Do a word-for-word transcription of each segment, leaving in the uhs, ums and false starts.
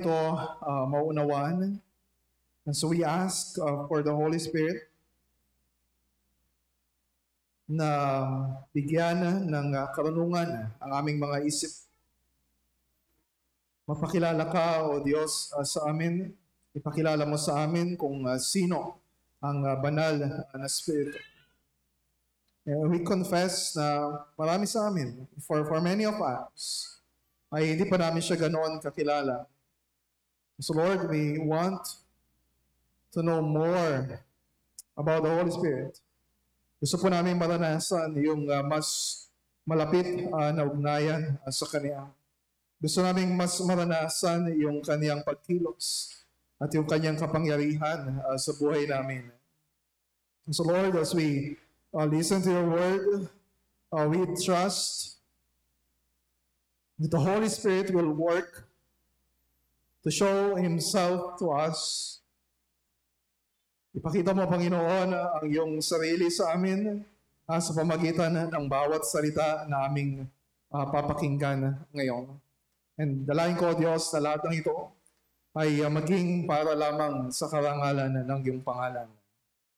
ito uh, maunawan. And so we ask uh, for the Holy Spirit na bigyan ng uh, karunungan ang aming mga isip. Mapakilala ka, O Diyos, uh, sa amin. Ipakilala mo sa amin kung uh, sino ang uh, banal uh, na Spirit. And we confess na marami sa amin, for, for many of us, ay hindi pa namin siya ganoon kakilala. So Lord, we want to know more about the Holy Spirit. Gusto po namin maranasan yung uh, mas malapit uh, na ugnayan uh, sa Kanya. Gusto namin mas maranasan yung Kanyang pagkilos at yung Kanyang kapangyarihan uh, sa buhay namin. So Lord, as we uh, listen to your word, uh, we trust that the Holy Spirit will work to show Himself to us. Ipakita mo, Panginoon, ang iyong sarili sa amin ah, sa pamagitan ng bawat salita na aming ah, papakinggan ngayon. And dalayan ko, Diyos, na lahat ng ito ay ah, maging para lamang sa karangalan ng iyong pangalan.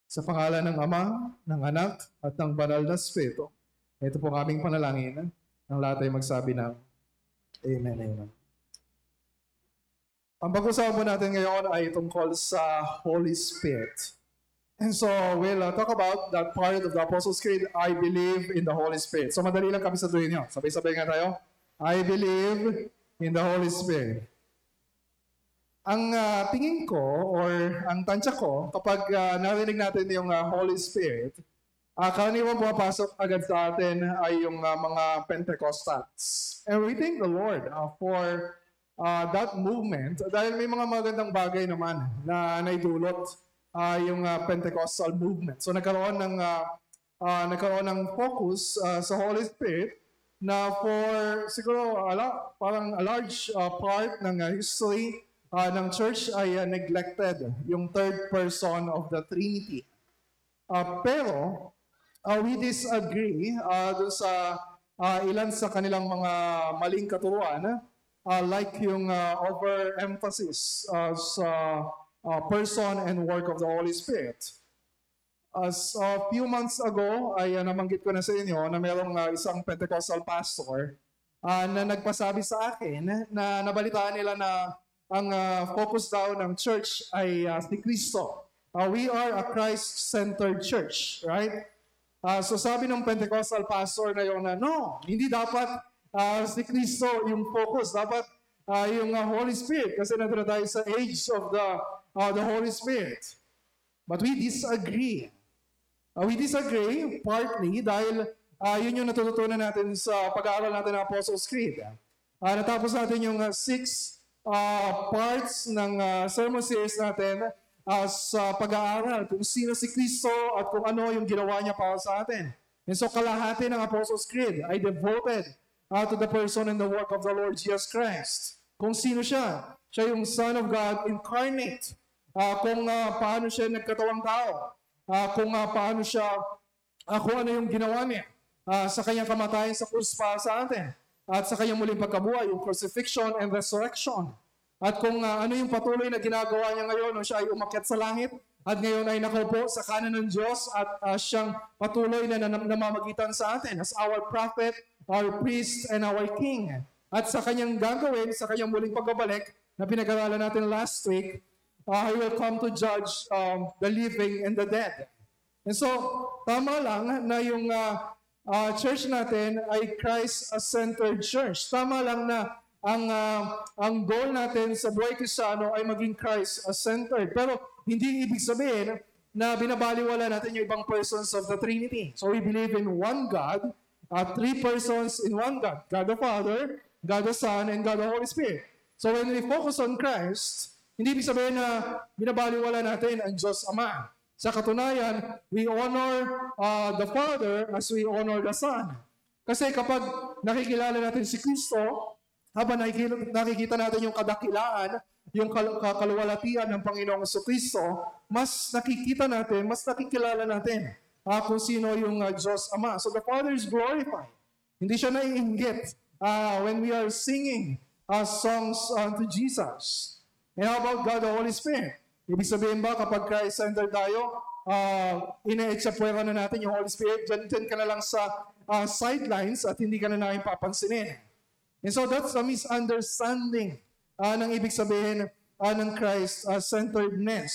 Sa pangalan ng Ama, ng Anak, at ng Banal na Espiritu, ito po aming panalangin. Ang lahat ay magsabi ng Amen, Amen. Ang pag-usapan po natin ngayon ay tungkol sa Holy Spirit. And so we'll uh, talk about that part of the Apostles' Creed, I believe in the Holy Spirit. So madali lang kami sa tuwin yun. Sabay-sabay nga tayo. I believe in the Holy Spirit. Ang uh, tingin ko or ang tansya ko, kapag uh, narinig natin yung uh, Holy Spirit, uh, karaniwan pumapasok agad sa atin ay yung uh, mga Pentecostals. And we thank the Lord uh, for Uh, that movement, dahil may mga magandang bagay naman na naidulot uh, yung uh, Pentecostal movement. So nagkaroon ng uh, uh, nagkaroon ng focus uh, sa Holy Spirit na for siguro ala, parang a large uh, part ng uh, history uh, ng church ay uh, neglected yung third person of the Trinity. Uh, pero uh, we disagree uh, dun sa uh, ilan sa kanilang mga maling katuruan. Uh, like yung uh, overemphasis uh, sa uh, person and work of the Holy Spirit. As a uh, few months ago, ay uh, namanggit ko na sa inyo na mayroong uh, isang Pentecostal pastor uh, na nagpasabi sa akin na nabalitaan nila na ang uh, focus daw ng church ay uh, si Kristo. Uh, we are a Christ-centered church, right? Uh, so sabi ng Pentecostal pastor na yun na, no, hindi dapat Uh, si Cristo yung focus, dapat uh, yung uh, Holy Spirit, kasi nandun tayo sa age of the uh, the Holy Spirit. But we disagree. Uh, we disagree partly dahil uh, yun yung natututunan natin sa pag-aaral natin ng Apostles' Creed. Uh, natapos natin yung uh, six uh, parts ng uh, sermon series natin uh, sa pag-aaral kung sino si Cristo at kung ano yung ginawa niya para sa atin. And so kalahati ng Apostles' Creed ay devoted out of the person and the work of the Lord Jesus Christ. Kung sino siya? Siya yung Son of God incarnate. Uh, kung uh, paano siya nagkatawang tao. Uh, kung uh, paano siya, uh, kung ano yung ginawa niya. Uh, sa kanyang kamatayan sa krus para sa atin. At sa kanyang muling pagkabuhay, yung crucifixion and resurrection. At kung uh, ano yung patuloy na ginagawa niya ngayon, nung siya ay umakyat sa langit, at ngayon ay nakaupo sa kanan ng Diyos, at uh, siyang patuloy na nam- namamagitan sa atin as our prophet, our priest, and our king. At sa kanyang gagawin, sa kanyang muling pagbabalik, na pinag-aralan natin last week, uh, he will come to judge um, the living and the dead. And so, tama lang na yung uh, uh, church natin ay Christ-centered church. Tama lang na ang uh, ang goal natin sa buhay Kristiyano ay maging Christ-centered. Pero hindi ibig sabihin na binabaliwala natin yung ibang persons of the Trinity. So we believe in one God, uh, three persons in one God. God the Father, God the Son, and God the Holy Spirit. So when we focus on Christ, hindi ibig sabihin na binabaliwala natin ang Diyos Ama. Sa katunayan, we honor uh, the Father as we honor the Son. Kasi kapag nakikilala natin si Kristo, habang nakikita natin yung kadakilaan, yung kaluwalhatian ng Panginoong Jesucristo, mas nakikita natin, mas nakikilala natin uh, kung sino yung uh, Diyos Ama. So the Father is glorified. Hindi siya naiinggit uh, when we are singing uh, songs unto Jesus. And how about God the Holy Spirit? Ibig sabihin ba kapag Christ-centered tayo, uh, ina-exapuera na natin yung Holy Spirit, dyan, dyan ka na lang sa uh, sidelines at hindi ka na namin papansinin. And so that's a misunderstanding uh, ng ibig sabihin uh, ng Christ-centeredness.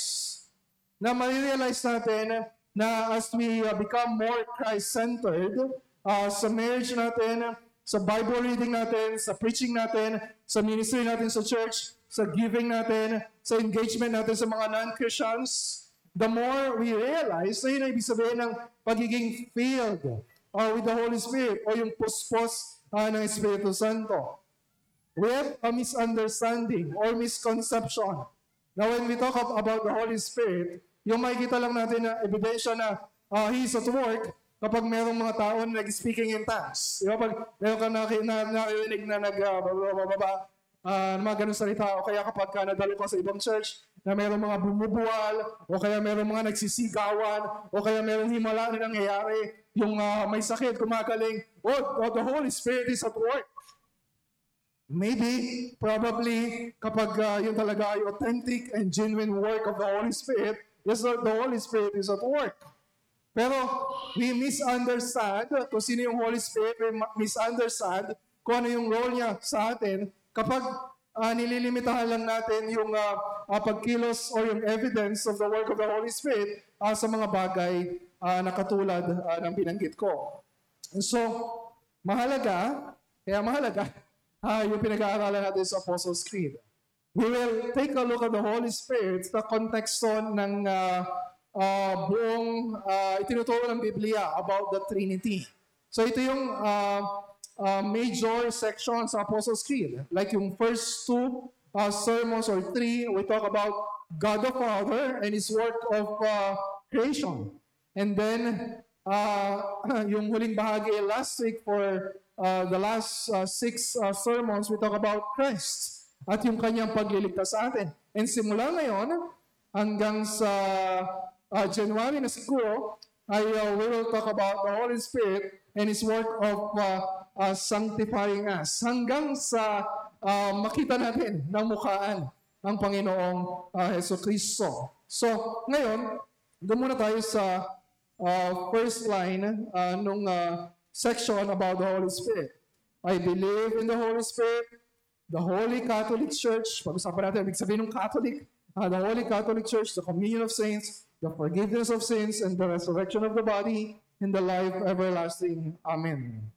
Na marirealize natin na as we uh, become more Christ-centered, uh, sa marriage natin, sa Bible reading natin, sa preaching natin, sa ministry natin sa church, sa giving natin, sa engagement natin sa mga non-Christians, the more we realize, so yun ang ibig sabihin ng pagiging filled uh, with the Holy Spirit o yung puspos uh, ng Espiritu Santo. We have a misunderstanding or misconception. Now when we talk about the Holy Spirit, yung makikita lang natin na ebidensya na uh, He is at work kapag merong mga tao na nag-speaking in tongues. Diba? Pag meron ka nakinig na nag-babababa, uh, mga ganun salita, o kaya kapag ka nadalo ka sa ibang church na merong mga bumubuwal, o kaya merong mga nagsisigawan, o kaya merong himala na nangyayari, yung uh, may sakit, kumagaling, oh, oh, the Holy Spirit is at work. Maybe, probably, kapag uh, yun talaga ay authentic and genuine work of the Holy Spirit, yes, the Holy Spirit is at work. Pero we misunderstand kung sino yung Holy Spirit, we misunderstand kung ano yung role niya sa atin kapag uh, nililimitahan lang natin yung uh, uh, pagkilos o yung evidence of the work of the Holy Spirit uh, sa mga bagay uh, na katulad uh, ng binanggit ko. And so, mahalaga, kaya mahalaga, uh, yung pinag-aaralan natin sa Apostles' Creed. We will take a look at the Holy Spirit sa konteksto ng uh, uh, buong uh, itinuturo ng Biblia about the Trinity. So ito yung uh, uh, major section sa Apostles' Creed. Like yung first two uh, sermons or three, we talk about God the Father and His work of uh, creation. And then uh, yung huling bahagi last week for uh, the last uh, six uh, sermons, we talk about Christ at yung kanyang pagliligtas sa atin. And simula ngayon, hanggang sa uh, January na siguro, I uh, will talk about the Holy Spirit and His work of uh, uh, sanctifying us. Hanggang sa uh, makita natin ng mukhaan ang Panginoong uh, Heso Kristo. So, ngayon, doon muna tayo sa uh, first line uh, nung uh, section about the Holy Spirit. I believe in the Holy Spirit, the Holy Catholic Church, pag-usapan natin, ibig sabihin ng Catholic, uh, the Holy Catholic Church, the communion of saints, the forgiveness of sins, and the resurrection of the body, and the life everlasting. Amen.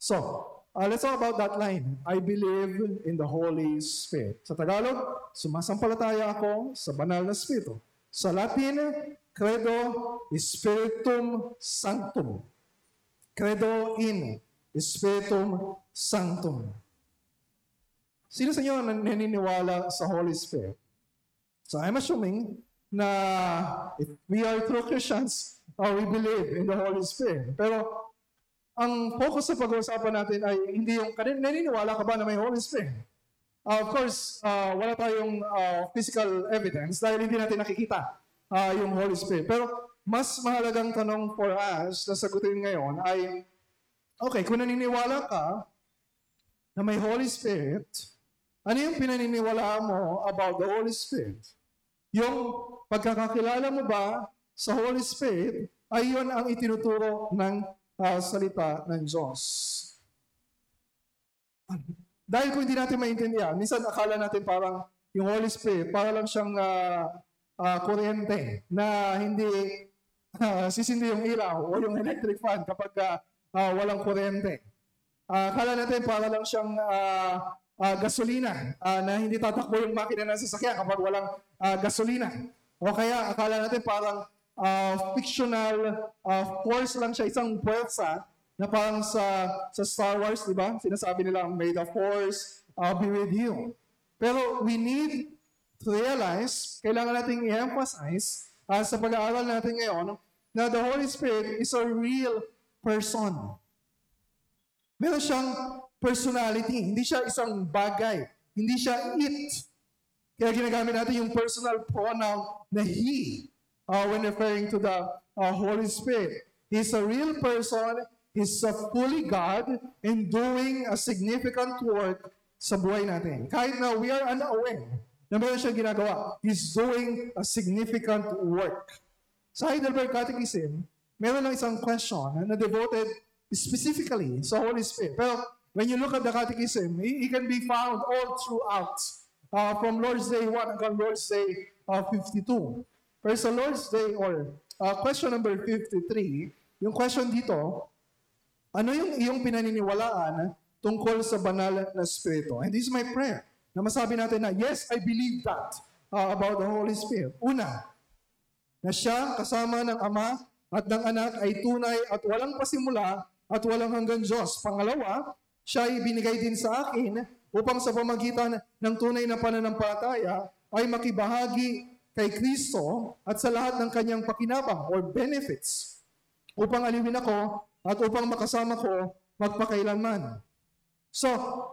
So, uh, let's talk about that line. I believe in the Holy Spirit. Sa Tagalog, sumasampalataya ako sa banal na Espiritu. Sa Latin, credo spiritum sanctum. Credo in spiritum sanctum. Sino sa inyo naniniwala sa Holy Spirit? So I'm assuming na if we are true Christians, uh, we believe in the Holy Spirit. Pero ang focus sa pag-uusapan natin ay hindi yung naniniwala ka ba na may Holy Spirit. Uh, of course, uh, wala tayong uh, physical evidence dahil hindi natin nakikita uh, yung Holy Spirit. Pero mas mahalagang tanong for us na sagutin ngayon ay, okay, kung naniniwala ka na may Holy Spirit, ano yung pinaniniwalaan mo about the Holy Spirit? Yung pagkakakilala mo ba sa Holy Spirit ay yun ang itinuturo ng uh, salita ng Diyos. Dahil kung hindi natin maintindihan, minsan akala natin parang yung Holy Spirit, para lang siyang uh, uh, kuryente na hindi uh, sisindi yung ilaw o yung electric fan kapag uh, uh, walang kuryente. Uh, akala natin para lang siyang uh, Uh, gasolina, uh, na hindi tatakbo yung makina ng sasakyan kapag walang uh, gasolina. O kaya, akala natin parang uh, fictional uh, force lang siya, isang puwersa na parang sa, sa Star Wars, di ba? Sinasabi nila, may the force uh, be with you. Pero we need to realize, kailangan natin i-emphasize uh, sa pag-aaral natin ngayon na the Holy Spirit is a real person. Meron siyang personality. Hindi siya isang bagay. Hindi siya it. Kaya ginagamit natin yung personal pronoun na he uh, when referring to the uh, Holy Spirit. He's a real person. He's a fully God in doing a significant work sa buhay natin. Kahit na we are unaware na meron siyang ginagawa, He's doing a significant work. Sa Heidelberg Catechism, meron lang isang question na devoted specifically sa Holy Spirit. Pero when you look at the Catechism, it can be found all throughout uh, from Lord's Day one until Lord's Day uh, fifty-two. Pero sa Lord's Day or uh, question number fifty-three, yung question dito, ano yung iyong pinaniniwalaan tungkol sa banal na Espiritu? And this is my prayer, na masabi natin na, yes, I believe that uh, about the Holy Spirit. Una, na siya kasama ng Ama at ng Anak ay tunay at walang pasimula at walang hanggang Diyos. Pangalawa, siya ay binigay din sa akin upang sa pamagitan ng tunay na pananampalataya ay makibahagi kay Kristo at sa lahat ng kanyang pakinabang or benefits upang aliwin ako at upang makasama ko magpakailanman. So,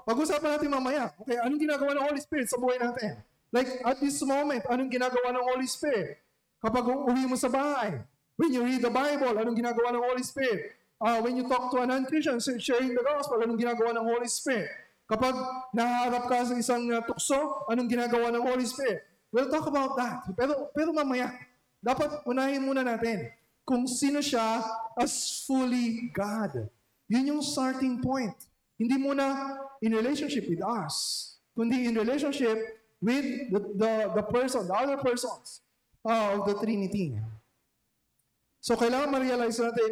pag-usapan natin mamaya, okay, anong ginagawa ng Holy Spirit sa buhay natin? Like, at this moment, anong ginagawa ng Holy Spirit? Kapag uwi mo sa bahay, when you read the Bible, anong ginagawa ng Holy Spirit? Uh, when you talk to a non-Christian, sharing the gospel, anong ginagawa ng Holy Spirit? Kapag naharap ka sa isang tukso, anong ginagawa ng Holy Spirit? We'll talk about that. Pero, pero mamaya, dapat unahin muna natin kung sino siya as fully God. Yun yung starting point. Hindi muna in relationship with us, kundi in relationship with the the, the person, the other persons uh, of the Trinity. So kailangan ma-realize natin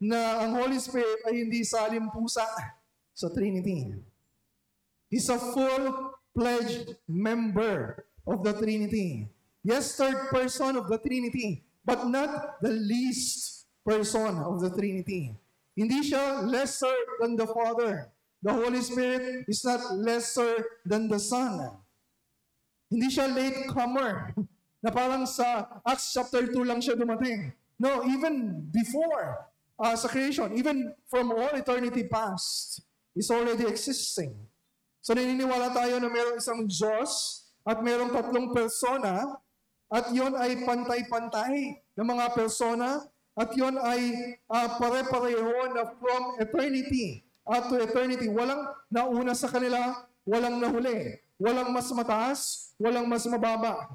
na ang Holy Spirit ay hindi salimpusa sa Trinity. He's a full-fledged member of the Trinity. Yes, third person of the Trinity, but not the least person of the Trinity. Hindi siya lesser than the Father. The Holy Spirit is not lesser than the Son. Hindi siya latecomer na parang sa Acts chapter two lang siya dumating. No, even before uh, sa creation, even from all eternity past, is already existing. So naniniwala tayo na mayroong isang Diyos at mayroong tatlong persona at yon ay pantay-pantay ng mga persona. At yun ay uh, pare-pareho na from eternity at to eternity. Walang nauna sa kanila, walang nahuli. Walang mas mataas, walang mas mababa.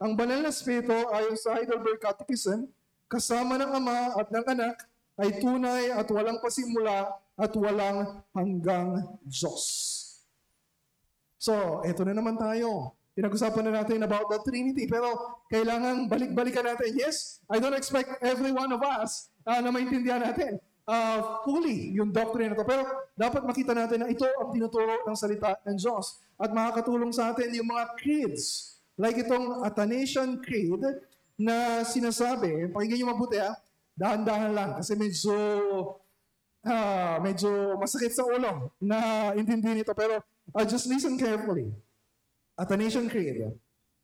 Ang banal na Espiritu ayon sa Heidelberg Catechism, kasama ng Ama at ng Anak, ay tunay at walang pasimula at walang hanggang Diyos. So, eto na naman tayo. Pinag-usapan na natin about the Trinity, pero kailangan balik-balikan natin. Yes, I don't expect every one of us uh, na maintindihan natin uh, fully yung doctrine na ito. Pero dapat makita natin na ito ang tinuturo ng salita ng Diyos. At makakatulong sa atin yung mga creeds. Like itong Athanasian Creed na sinasabi, pakinggan nyo mabuti ha, dahan-dahan lang kasi medyo, uh, medyo masakit sa ulo na intindihin ito. Pero uh, just listen carefully. Athanasian Creed.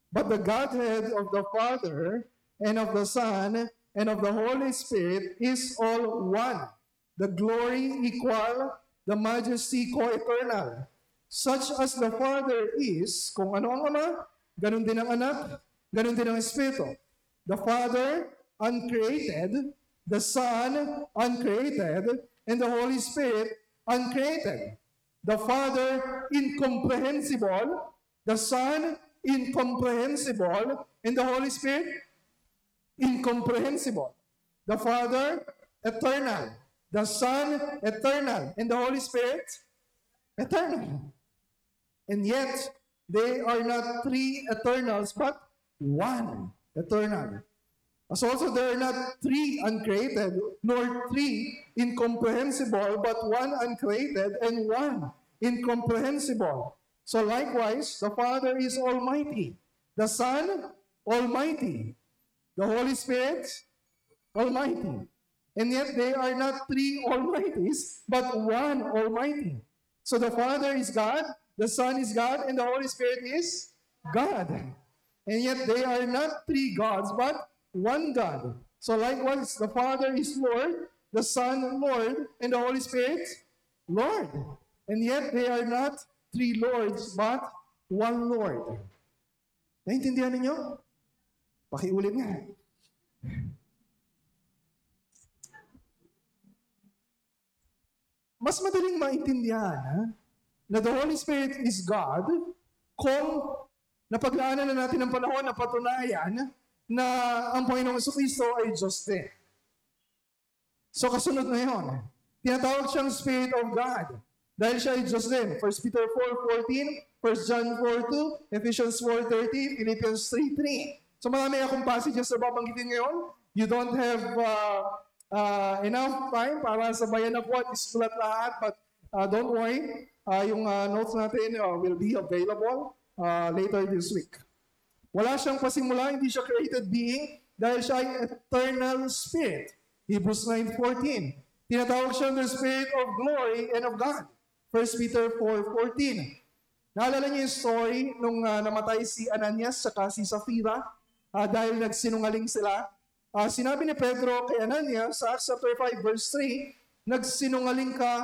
But the Godhead of the Father and of the Son and of the Holy Spirit is all one. The glory equal, the majesty co-eternal. Such as the Father is, kung ano ang Ama, ganun din ang Anak, ganun din ang Espiritu. The Father, uncreated, the Son, uncreated, and the Holy Spirit, uncreated. The Father, incomprehensible, the Son, incomprehensible, and the Holy Spirit, incomprehensible. The Father, eternal. The Son, eternal. And the Holy Spirit, eternal. And yet, they are not three eternals, but one eternal. So also, there are not three uncreated, nor three incomprehensible, but one uncreated and one incomprehensible. So likewise, the Father is almighty, the Son, almighty, the Holy Spirit, almighty. And yet they are not three almighties, but one almighty. So the Father is God, the Son is God, and the Holy Spirit is God. And yet they are not three gods, but one God. So likewise, the Father is Lord, the Son, Lord, and the Holy Spirit, Lord. And yet they are not three lords, but one Lord. Naintindihan ninyo? Pakiulit nga. Mas madaling maintindihan, ha? na the Holy Spirit is God kung napaglaanan na natin ang panahon na patunayan na ang Panginoong Jesucristo ay Diyos din. So kasunod na yun, tinatawag siyang Spirit of God dahil siya ay Diyos din. First Peter four fourteen, First John four two, Ephesians four thirteen, Philippians three three. So marami akong passages na babanggitin ngayon. You don't have uh, uh, enough time para sabayan na po at isulat lahat, but uh, don't worry, uh, yung uh, notes natin uh, will be available uh, later this week. Wala siyang pasimula, hindi siya created being dahil siya ay eternal spirit. Hebrews nine fourteen. Tinatawag siya the spirit of glory and of God. First Peter four fourteen. Naalala niyo yung story nung uh, namatay si Ananias at si Sapphira uh, dahil nagsinungaling sila. Uh, sinabi ni Pedro kay Ananias sa Acts chapter five verse three, nagsinungaling ka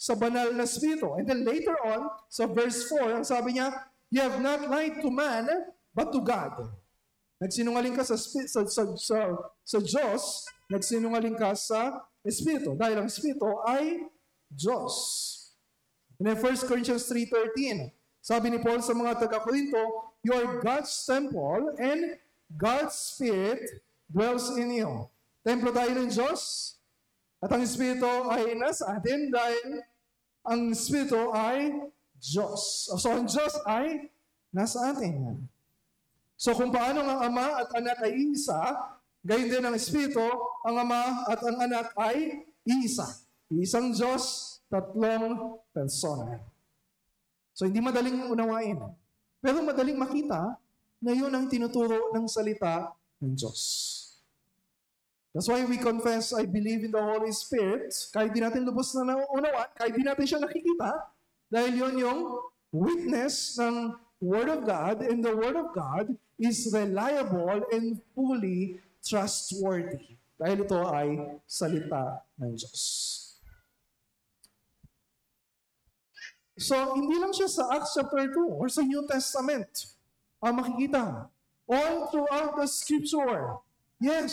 sa banal na spirito. And then later on, sa verse four, ang sabi niya, you have not lied to man, but to God. Nagsinungaling ka sa, sa, sa, sa, sa Diyos, nagsinungaling ka sa Espiritu. Dahil ang Espiritu ay Diyos. And then First Corinthians three thirteen, sabi ni Paul sa mga taga-Corinto, you are God's temple and God's Spirit dwells in you. Templo tayo ng Diyos, at ang Espiritu ay nasa atin dahil ang Espiritu ay Diyos. So, ang Diyos ay nasa atin. So, kung paano ang Ama at Anak ay iisa, gayon din ang Espiritu, ang Ama at ang Anak ay iisa. Isang Diyos, tatlong persona. So, hindi madaling unawain. Pero madaling makita na yun ang tinuturo ng salita ng Diyos. That's why we confess, I believe in the Holy Spirit. Kahit di natin lubos na nauunawan, kahit di natin siya nakikita, dahil yun yung witness ng Word of God, and the Word of God is reliable and fully trustworthy. Dahil ito ay salita ng Diyos. So, hindi lang siya sa Acts chapter two or sa New Testament ang makikita. All throughout the Scripture. Yes,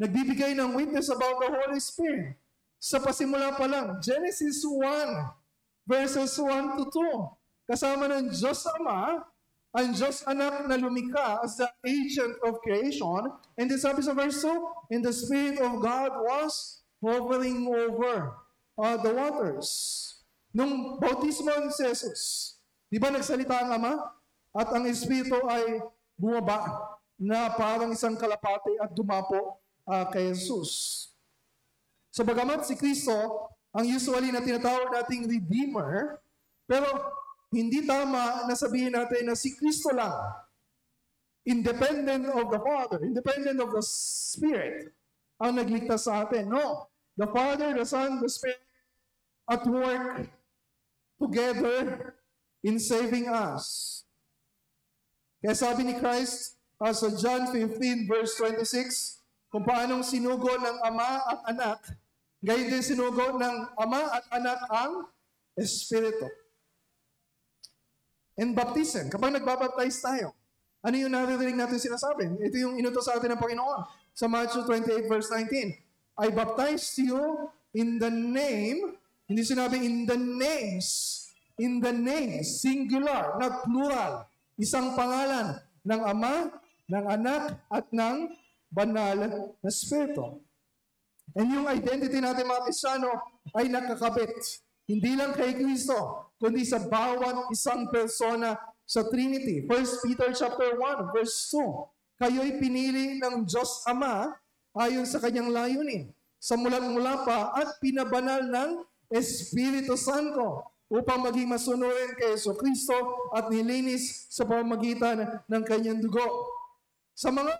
nagbibigay ng witness about the Holy Spirit. Sa pasimula pa lang, Genesis one, verses one to two. Kasama ng Diyos Ama, ang Diyos Anak na lumikha as the agent of creation. And this sabi sa verse two, and the Spirit of God was hovering over uh, the waters. Nung bautismo ni Jesus, di ba nagsalita ang Ama? At ang Espiritu ay bumaba na parang isang kalapate at dumapo uh, kay Jesus. So bagamat si Kristo ang usually na tinatawag nating Redeemer, pero hindi tama na sabihin natin na si Kristo lang, independent of the Father, independent of the Spirit, ang nagligtas sa atin. No, the Father, the Son, the Spirit at work together in saving us. Kaya sabi ni Christ uh, sa John fifteen verse twenty-six, kung paanong sinugo ng Ama at Anak, gayon din sinugo ng Ama at Anak ang Espiritu. And baptism, kapag nagbabaptize tayo, ano yung naririnig natin sinasabi? Ito yung inutos sa atin ng Panginoon. Sa Matthew twenty-eight verse nineteen, I baptize you in the name, hindi sinabi in the names, in the names, singular, not plural. Isang pangalan ng Ama, ng Anak, at ng Banal na Espiritu. And yung identity natin mga Kristiyano ay nakakabit. Hindi lang kay Kristo, kundi sa bawat isang persona sa Trinity. First Peter chapter one, verse two. Kayo'y pinili ng Diyos Ama ayon sa kanyang layunin. Sa mulang-mula pa at pinabanal ng Espiritu Santo, upang maging masunurin kay Jesucristo at nilinis sa pamamagitan ng kanyang dugo. Sa mga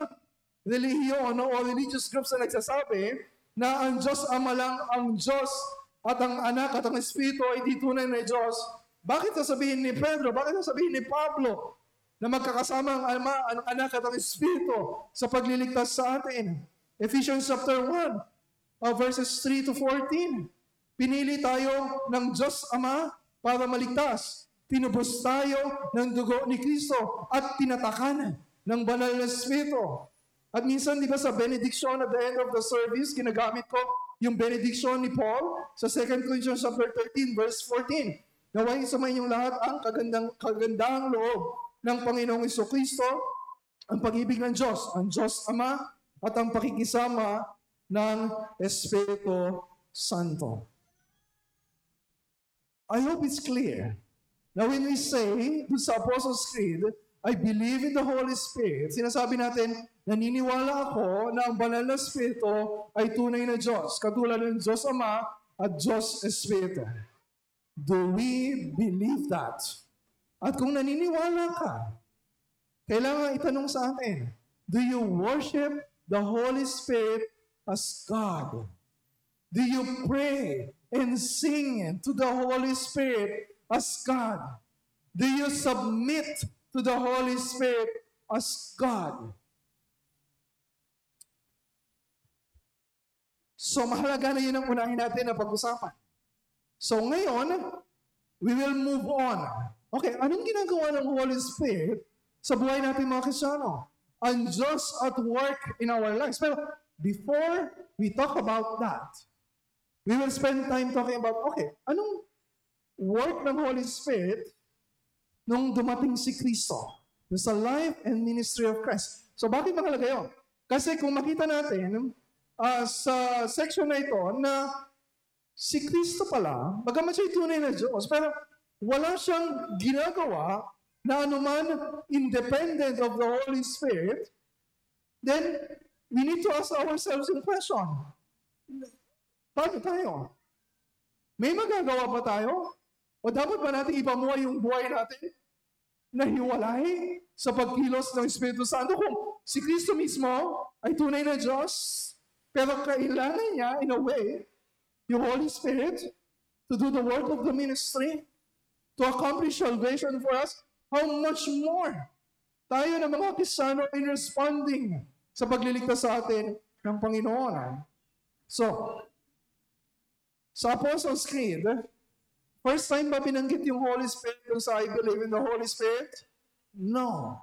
relihiyon o religious groups na nagsasabi na ang Diyos Ama lang ang Diyos at ang Anak at ang Espiritu ay di tunay na Diyos, bakit sasabihin ni Pedro, bakit sasabihin ni Pablo na magkakasama ang Ama, ang Anak at ang Espiritu sa pagliligtas sa atin? Ephesians chapter one, verses three to fourteen. Pinili tayo ng Diyos Ama para maligtas. Tinubos tayo ng dugo ni Kristo at tinatakanan ng banal na Espiritu. At minsan, di ba sa benediction at the end of the service, ginagamit ko yung benediction ni Paul sa Second Corinthians chapter thirteen, verse fourteen. Naway sumayin yung lahat ang kagandang, kagandang loob ng Panginoong Jesucristo, ang pag-ibig ng Diyos, ang Diyos Ama, at ang pakikisama ng Espiritu Santo. I hope it's clear. Now when we say to sa Apostles' Creed, I believe in the Holy Spirit, sinasabi natin, naniniwala ako na ang banal na Espiritu ay tunay na Diyos, katulad ng Diyos Ama at Diyos Espiritu. Do we believe that? At kung naniniwala ka, kailangan itanong sa atin, do you worship the Holy Spirit as God? Do you pray and sing to the Holy Spirit as God? Do you submit to the Holy Spirit as God? So mahalaga na yun ang unahin natin na pag-usapan. So ngayon, we will move on. Okay, anong ginagawa ng Holy Spirit sa buhay natin mga Kristyano? And just at work in our lives. Pero before we talk about that, we will spend time talking about, okay, anong work ng Holy Spirit nung dumating si Kristo sa life and ministry of Christ. So bakit nakalagay yun? Kasi kung makita natin uh, sa section na ito na si Kristo pala, bagamat siya tunay na Diyos, pero wala siyang ginagawa na anuman independent of the Holy Spirit, then we need to ask ourselves in question, paano tayo? May magagawa pa tayo? O dapat ba natin ipamuhay yung buhay natin na hiwalay sa pagkilos ng Espiritu Santo? Kung si Kristo mismo ay tunay na Diyos, pero kailangan niya, in a way, yung Holy Spirit to do the work of the ministry, to accomplish salvation for us, how much more tayo na mga Kristiyano in responding sa pagliligtas sa atin ng Panginoon. So, sa Apostles' Creed, first time ba binanggit yung Holy Spirit kung sa I believe in the Holy Spirit? No.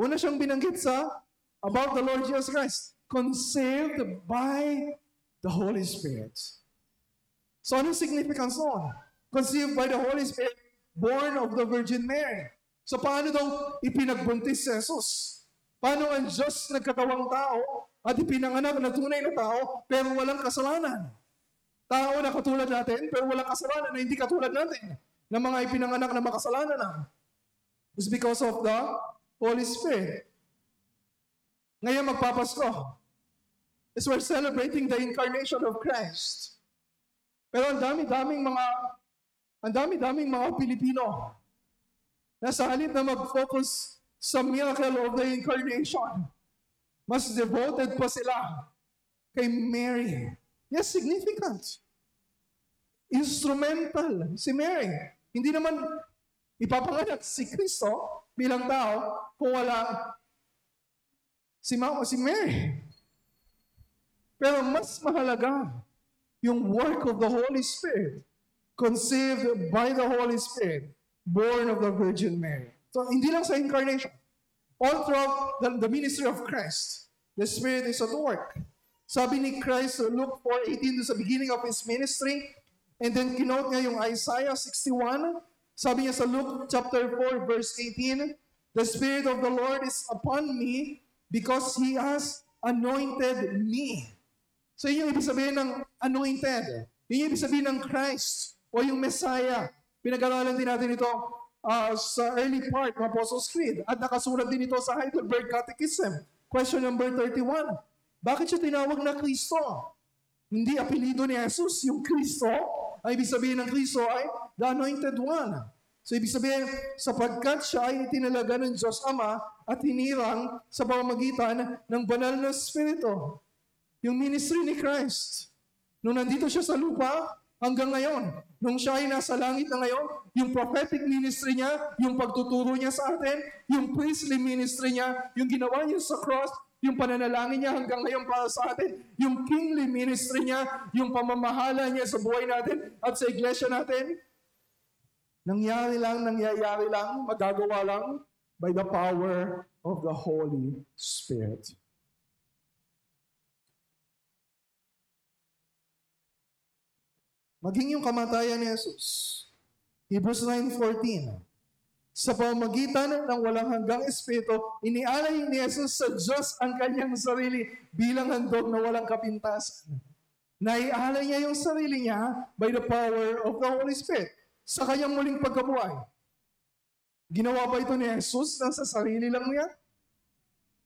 Una siyang binanggit sa about the Lord Jesus Christ, conceived by the Holy Spirit. So ano significance noon? Conceived by the Holy Spirit, born of the Virgin Mary. So paano daw ipinagbuntis si Jesus? Paano ang Diyos nagkatawang tao at ipinanganak na tunay na tao pero walang kasalanan? Tao na katulad natin, pero walang kasalanan na hindi katulad natin, ng mga ipinanganak na makasalanan na. It's because of the Holy Spirit. Ngayon magpapasko. It's we're celebrating the incarnation of Christ. Pero ang dami-daming mga, ang dami-daming mga Pilipino na sa halip na mag-focus sa miracle of the incarnation, mas devoted pa sila kay Mary. Yes, significant. Instrumental si Mary. Hindi naman ipapanganak si Kristo bilang tao kung wala si Mama, si Mary. Pero mas mahalaga yung work of the Holy Spirit, conceived by the Holy Spirit, born of the Virgin Mary. So, hindi lang sa incarnation. All throughout the, the ministry of Christ, the Spirit is at work. Sabi ni Christ, Luke four eighteen, sa beginning of His ministry, and then kinote niya yung Isaiah sixty-one, sabi niya sa Luke chapter four, verse eighteen, the Spirit of the Lord is upon me because He has anointed me. So yun yung ibig sabihin ng anointed. Yun yung ibig sabihin ng Christ o yung Messiah. Pinag-aralan din natin ito uh, sa early part ng Apostles' Creed at nakasulat din ito sa Heidelberg Catechism. Question number thirty-one. Bakit siya tinawag na Kristo? Hindi apelido ni Jesus. Yung Kristo, ang ibig sabihin ng Kristo ay the Anointed One. So ibig sabihin, sapagkat siya ay itinalaga ng Diyos Ama at hinirang sa pamamagitan ng banal na Espiritu. Yung ministry ni Christ, nung nandito siya sa lupa hanggang ngayon, nung siya ay nasa langit na ngayon, yung prophetic ministry niya, yung pagtuturo niya sa atin, yung priestly ministry niya, yung ginawa niya sa cross, yung pananalangin niya hanggang ngayon para sa atin, yung kingly ministry niya, yung pamamahala niya sa buhay natin at sa iglesia natin, nangyari lang, nangyayari lang, magagawa lang by the power of the Holy Spirit. Maging yung kamatayan ni Jesus, Hebrews nine fourteen. Sa pamagitan ng walang hanggang espiritu, inialay ni Jesus sa Diyos ang kanyang sarili bilang handog na walang kapintasan. Naialay niya yung sarili niya by the power of the Holy Spirit sa kanyang muling pagkabuhay. Ginawa ba ito ni Jesus na sa sarili lang niya?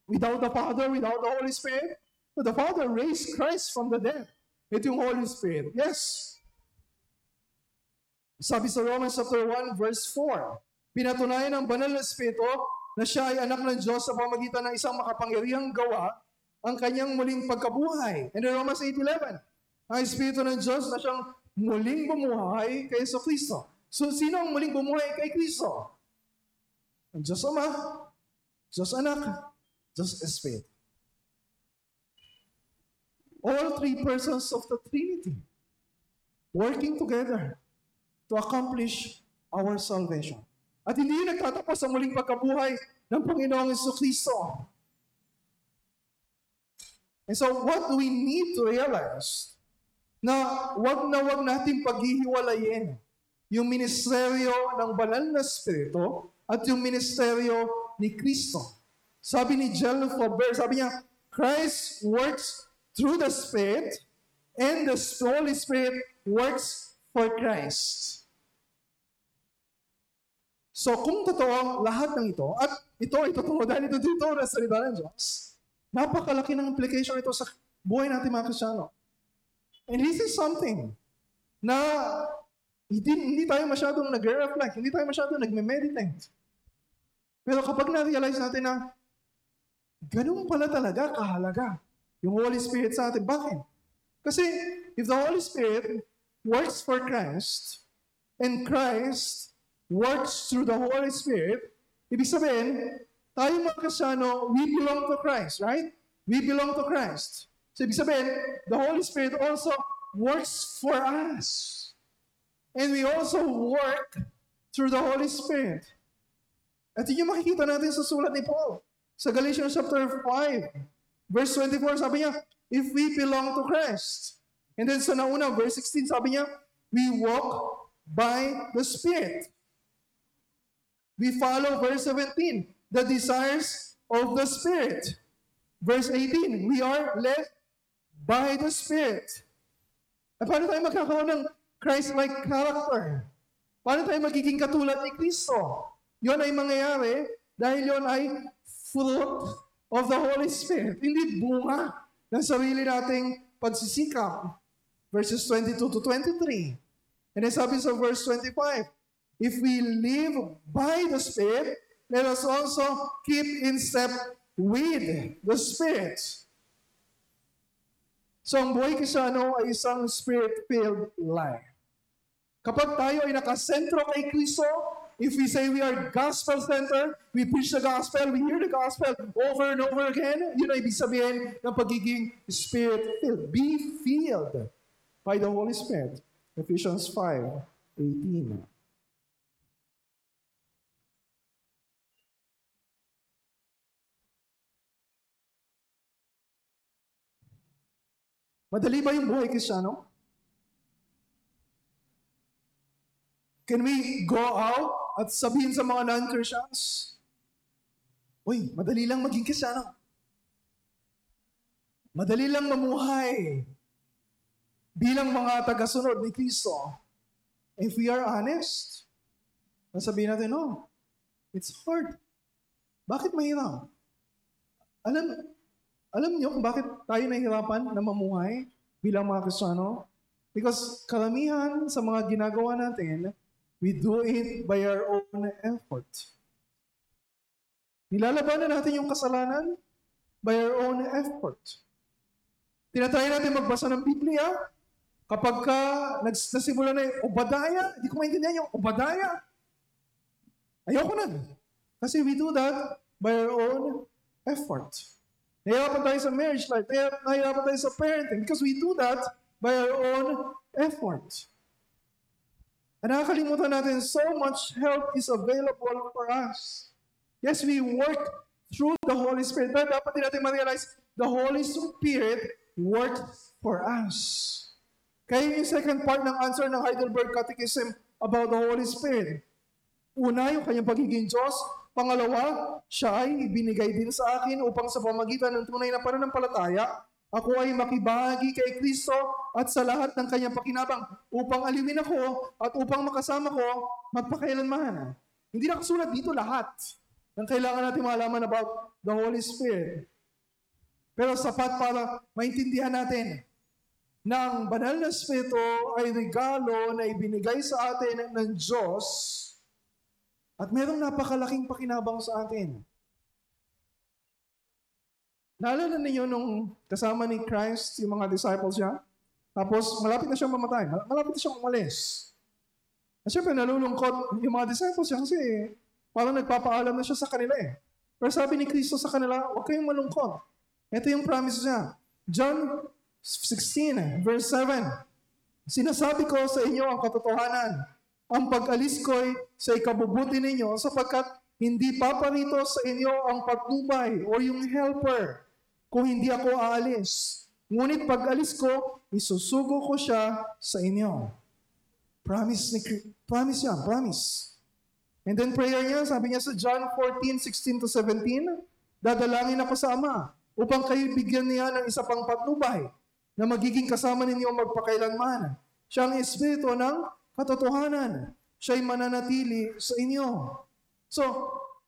Without the Father, without the Holy Spirit? But the Father raised Christ from the dead. Ito yung Holy Spirit. Yes. Sabi sa Romans chapter one verse four, pinatunayan ng banal na espiritu na siya ay anak ng Diyos sa pamagitan ng isang makapangyarihang gawa ang kanyang muling pagkabuhay. And in Romans eight eleven, ang espiritu ng Diyos na siyang muling bumuhay kay Yesu Kristo. So sino ang muling bumuhay kay Kristo? Ang Diyos Ama, Diyos Anak, Diyos Espiritu. All three persons of the Trinity working together to accomplish our salvation. At hindi yun nagtatapos sa muling pagkabuhay ng Panginoong Jesucristo. And so what do we need to realize? Na wag na wag natin paghihiwalayin yung ministeryo ng Banal na Espiritu at yung ministeryo ni Kristo. Sabi ni Joel, sabi niya, Christ works through the Spirit and the Holy Spirit works for Christ. So kung totoo lahat ng ito, at ito ay totoo dahil ito dito na salita ng Diyos, napakalaki ng implication ito sa buhay natin mga Kristyano. And this is something na hindi, hindi tayo masyadong nag-reflect, hindi tayo masyadong nag-meditate. Pero kapag na-realize natin na ganun pala talaga kahalaga yung Holy Spirit sa atin, bakit? Kasi if the Holy Spirit works for Christ and Christ works through the Holy Spirit, ibig sabihin, tayo mga Kristyano, we belong to Christ, right? We belong to Christ. So ibig sabihin, the Holy Spirit also works for us. And we also work through the Holy Spirit. At yun yung makikita natin sa sulat ni Paul. Sa Galatians chapter five, verse twenty-four, sabi niya, if we belong to Christ. And then sa nauna, verse sixteen, sabi niya, we walk by the Spirit. We follow verse seventeen, the desires of the Spirit. Verse eighteen, we are led by the Spirit. At paano tayo magkakaroon ng Christ-like character? Paano tayo magiging katulad ni Kristo? Yon ay mangyayari dahil yon ay fruit of the Holy Spirit. Hindi bunga ng sarili nating pagsisikap. Verses twenty-two to twenty-three. And then sabi sa verse twenty-five, if we live by the Spirit, let us also keep in step with the Spirit. So ang buhay Kristyano ay isang Spirit-filled life. Kapag tayo ay nakasentro kay Kristo, if we say we are gospel-centered, we preach the gospel, we hear the gospel over and over again, yun ay ibig sabihin ng pagiging Spirit-filled. Be filled by the Holy Spirit. Ephesians five eighteen. Madali ba yung buhay Kristyano? Can we go out at sabihin sa mga non-Christians? Uy, madali lang maging Kristyano. Madali lang mamuhay bilang mga tagasunod ni Kristo. If we are honest, masabihin natin, no, it's hard. Bakit mahirap? Alam, Alam niyo kung bakit tayo nahihirapan na mamuhay bilang mga Kristiyano? Because karamihan sa mga ginagawa natin, we do it by our own effort. Nilalabanan natin yung kasalanan by our own effort. Tinatry natin magbasa ng Biblia. Kapag ka nagsisimula na yung Obadiah, hindi ko maintindihan yung Obadiah. Ayoko na. Kasi we do that by our own effort. Nahihirapan tayo sa marriage life, nahihirapan tayo sa parenting because we do that by our own effort. At nakakalimutan natin, so much help is available for us. Yes, we work through the Holy Spirit. Pero dapat din natin ma-realize, the Holy Spirit works for us. Kaya yung second part ng answer ng Heidelberg Catechism about the Holy Spirit. Una, yung kanyang pagiging Diyos. Pangalawa, siya ay ibinigay din sa akin upang sa pamagitan ng tunay na pananampalataya, ako ay makibahagi kay Kristo at sa lahat ng kanyang pakinabang upang aliwin ako at upang makasama ko magpakailanman. Hindi nakasulat dito lahat ng kailangan natin malaman about the Holy Spirit. Pero sapat para maintindihan natin na ang banal na Espiritu ay regalo na ibinigay sa atin ng Diyos at mayroong napakalaking pakinabang sa atin. Naalala niyo nung kasama ni Christ yung mga disciples niya? Tapos malapit na siyang mamatay. Malapit na siyang umalis. At syempre nalulungkot yung mga disciples niya kasi parang nagpapaalam na siya sa kanila eh. Pero sabi ni Kristo sa kanila, huwag kayong malungkot. Ito yung promise niya. John sixteen, verse seven. Sinasabi ko sa inyo ang katotohanan. Ang pag-alis ko'y sa ikabubuti ninyo sapagkat hindi paparito sa inyo ang patnubay o yung helper kung hindi ako aalis. Ngunit pag-alis ko, isusugo ko siya sa inyo. Promise ni promise yan, promise. And then prayer niya, sabi niya sa John fourteen, sixteen to seventeen, dadalangin ako sa Ama upang kayo bigyan niya ng isa pang patnubay na magiging kasama ninyo magpakailanman. Siya ang Espiritu ng katotohanan. Siya'y mananatili sa inyo. So,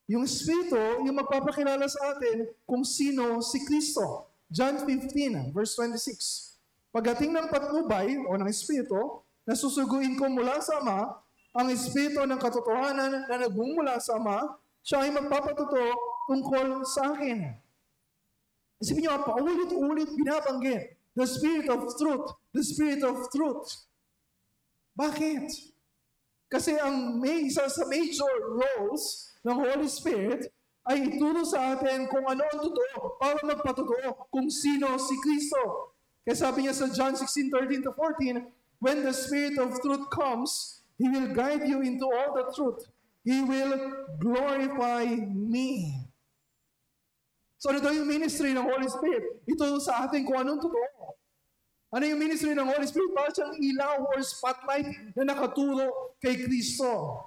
yung Espiritu, yung magpapakilala sa atin kung sino si Kristo. John fifteen, verse twenty-six. Pagdating ng patnubay o ng Espiritu, nasusuguin ko mula sa Ama ang Espiritu ng katotohanan na nagmumula sa Ama, siya ay magpapatuto tungkol sa akin. Isipin niyo, paulit-ulit binabanggit, the Spirit of Truth, the Spirit of Truth. Bakit? Kasi ang may isa sa major roles ng Holy Spirit ay ituro sa atin kung ano ang totoo para magpatotoo kung sino si Kristo. Kaya sabi niya sa John sixteen, thirteen to fourteen, when the Spirit of Truth comes, He will guide you into all the truth. He will glorify me. So ano yung ministry ng Holy Spirit? Ituro sa atin kung anong totoo. Ano yung ministry ng Holy Spirit? Para siyang ilaw or spotlight na nakaturo kay Kristo.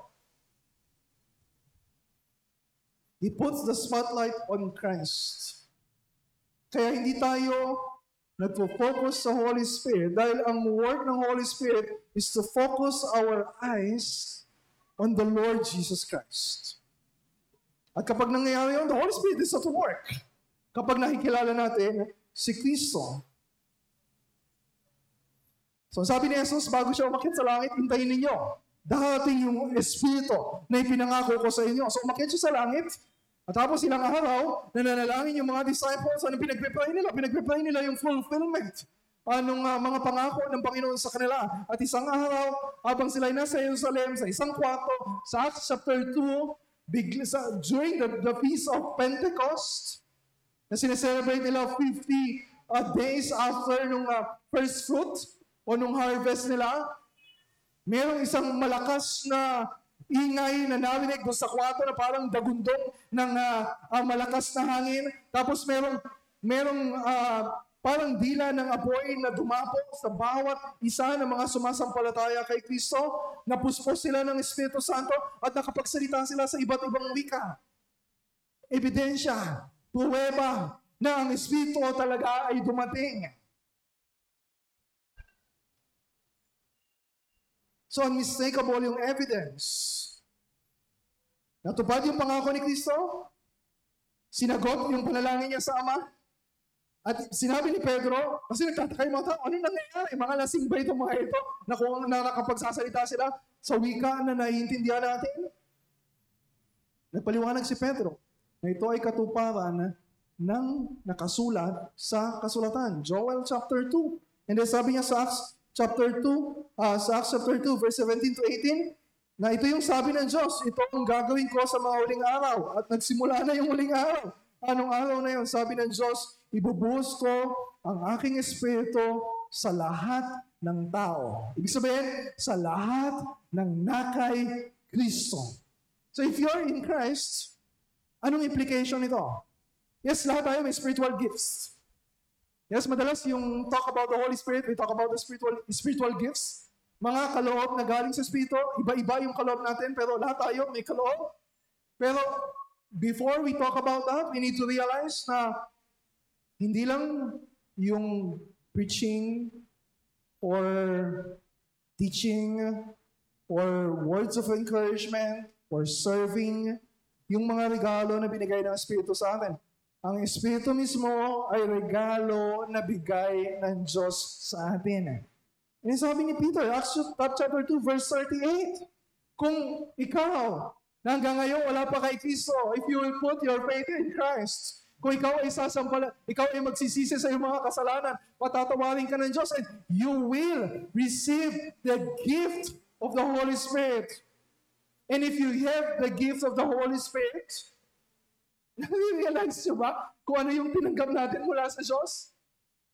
He puts the spotlight on Christ. Kaya hindi tayo nagpo-focus sa Holy Spirit dahil ang work ng Holy Spirit is to focus our eyes on the Lord Jesus Christ. At kapag nangyayari yun, the Holy Spirit is at work. Kapag nakikilala natin si Kristo. So sabi ni Jesus, bago siya umakyat sa langit, hintayin ninyo. Darating yung Espiritu na ipinangako ko sa inyo. So umakyat siya sa langit, at tapos ilang araw, nananalangin yung mga disciples. Ano pinagpe-pray nila? Pinagpe-pray nila yung fulfillment. Anong uh, mga pangako ng Panginoon sa kanila. At isang araw, habang sila'y nasa Jerusalem, sa isang kwarto, sa Acts chapter two, big, sa, during the, the Feast of Pentecost, na sineselebrate nila fifty days after nung uh, first fruit, o nung harvest nila, merong isang malakas na ingay na narinig doon sa kwarto na parang dagundong ng uh, uh, malakas na hangin. Tapos merong, merong uh, parang dila ng apoy na dumapo sa bawat isa ng mga sumasampalataya kay Kristo. Napuspos sila ng Espiritu Santo at nakapagsalita sila sa iba't ibang wika. Ebidensya, pruweba na ang Espiritu talaga ay dumating. So unmistakable yung evidence. Natupad yung pangako ni Kristo, sinagot yung panalangin niya sa Ama, at sinabi ni Pedro, kasi nagtataka yung mga tao, ano nangyayari? Mga lasing ba itong mga ito na kung nakakapagsasalita sila sa wika na naiintindihan natin? Nagpaliwanag si Pedro na ito ay katuparan ng nakasulat sa kasulatan. Joel chapter two. And then sabi niya sa Acts, Chapter two, uh, sa Acts chapter two, verse seventeen to eighteen, na ito yung sabi ng Diyos, ito ang gagawin ko sa mga huling araw. At nagsimula na yung huling araw. Anong araw na yun? Sabi ng Diyos, ibubuhos ko ang aking Espiritu sa lahat ng tao. Ibig sabihin, sa lahat ng nakay Kristo. So if you're in Christ, anong implication nito? Yes, lahat tayo may spiritual gifts. Yes, madalas yung talk about the Holy Spirit, we talk about the spiritual, spiritual gifts. mga kaloob na galing sa Espiritu. Iba-iba yung kaloob natin, pero lahat tayo may kaloob. Pero before we talk about that, we need to realize na hindi lang yung preaching or teaching or words of encouragement or serving yung mga regalo na binigay ng Espiritu sa atin. Ang Espiritu mismo ay regalo na bigay ng Diyos sa atin. And sabi ni Peter, Acts chapter two, verse thirty-eight, kung ikaw, na hanggang ngayon wala pa kay Kristo, if you will put your faith in Christ, kung ikaw ay sasampala, ikaw ay magsisisi sa iyong mga kasalanan, patatawarin ka ng Diyos, and you will receive the gift of the Holy Spirit. And if you have the gift of the Holy Spirit, realize nyo ba kung ano yung tinanggap natin mula sa Diyos?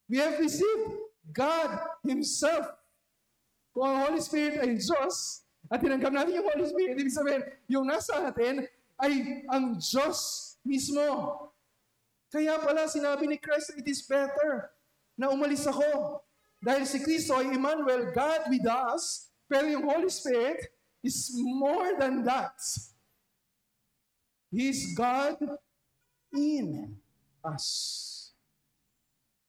We have received God Himself. Kung ang Holy Spirit ay Diyos, at tinanggap natin yung Holy Spirit, ibig sabihin, yung nasa natin ay ang Diyos mismo. Kaya pala sinabi ni Christ, it is better na umalis ako. Dahil si Kristo ay Emmanuel, God with us, pero yung Holy Spirit is more than that. He is God in us.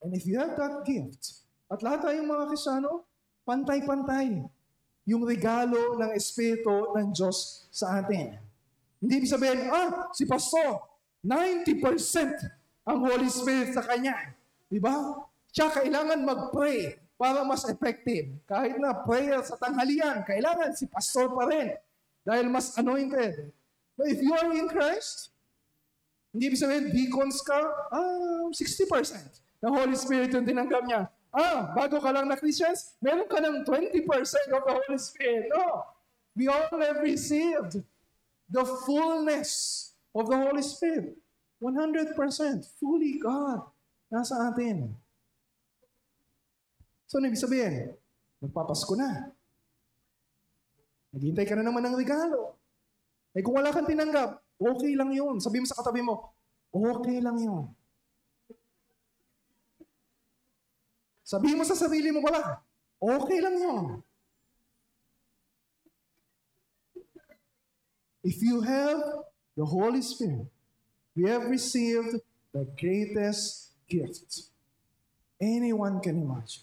And if you have that gift, at lahat tayong mga Kristiyano, pantay-pantay yung regalo ng Espiritu ng Diyos sa atin. Hindi ibig sabihin, ah, si Pastor, ninety percent ang Holy Spirit sa kanya. Diba? Siya kailangan mag-pray para mas effective. Kahit na prayer sa tanghalian, kailangan si Pastor pa rin dahil mas anointed. But if you are in Christ, hindi ibig sabihin, deacons ka, ah, sixty percent ng Holy Spirit yung tinanggap niya. Ah, bago ka lang na Christians, meron ka ng twenty percent of the Holy Spirit. No, we all have received the fullness of the Holy Spirit. one hundred percent, fully God, nasa atin. So, ano ibig sabihin? Magpapasko na. Naghihintay ka na naman ng regalo. Eh kung wala kang tinanggap, okay lang yun. Sabi mo sa katabi mo, okay lang yun. Sabi mo sa sarili mo pala, okay lang yun. If you have the Holy Spirit, we have received the greatest gift anyone can imagine.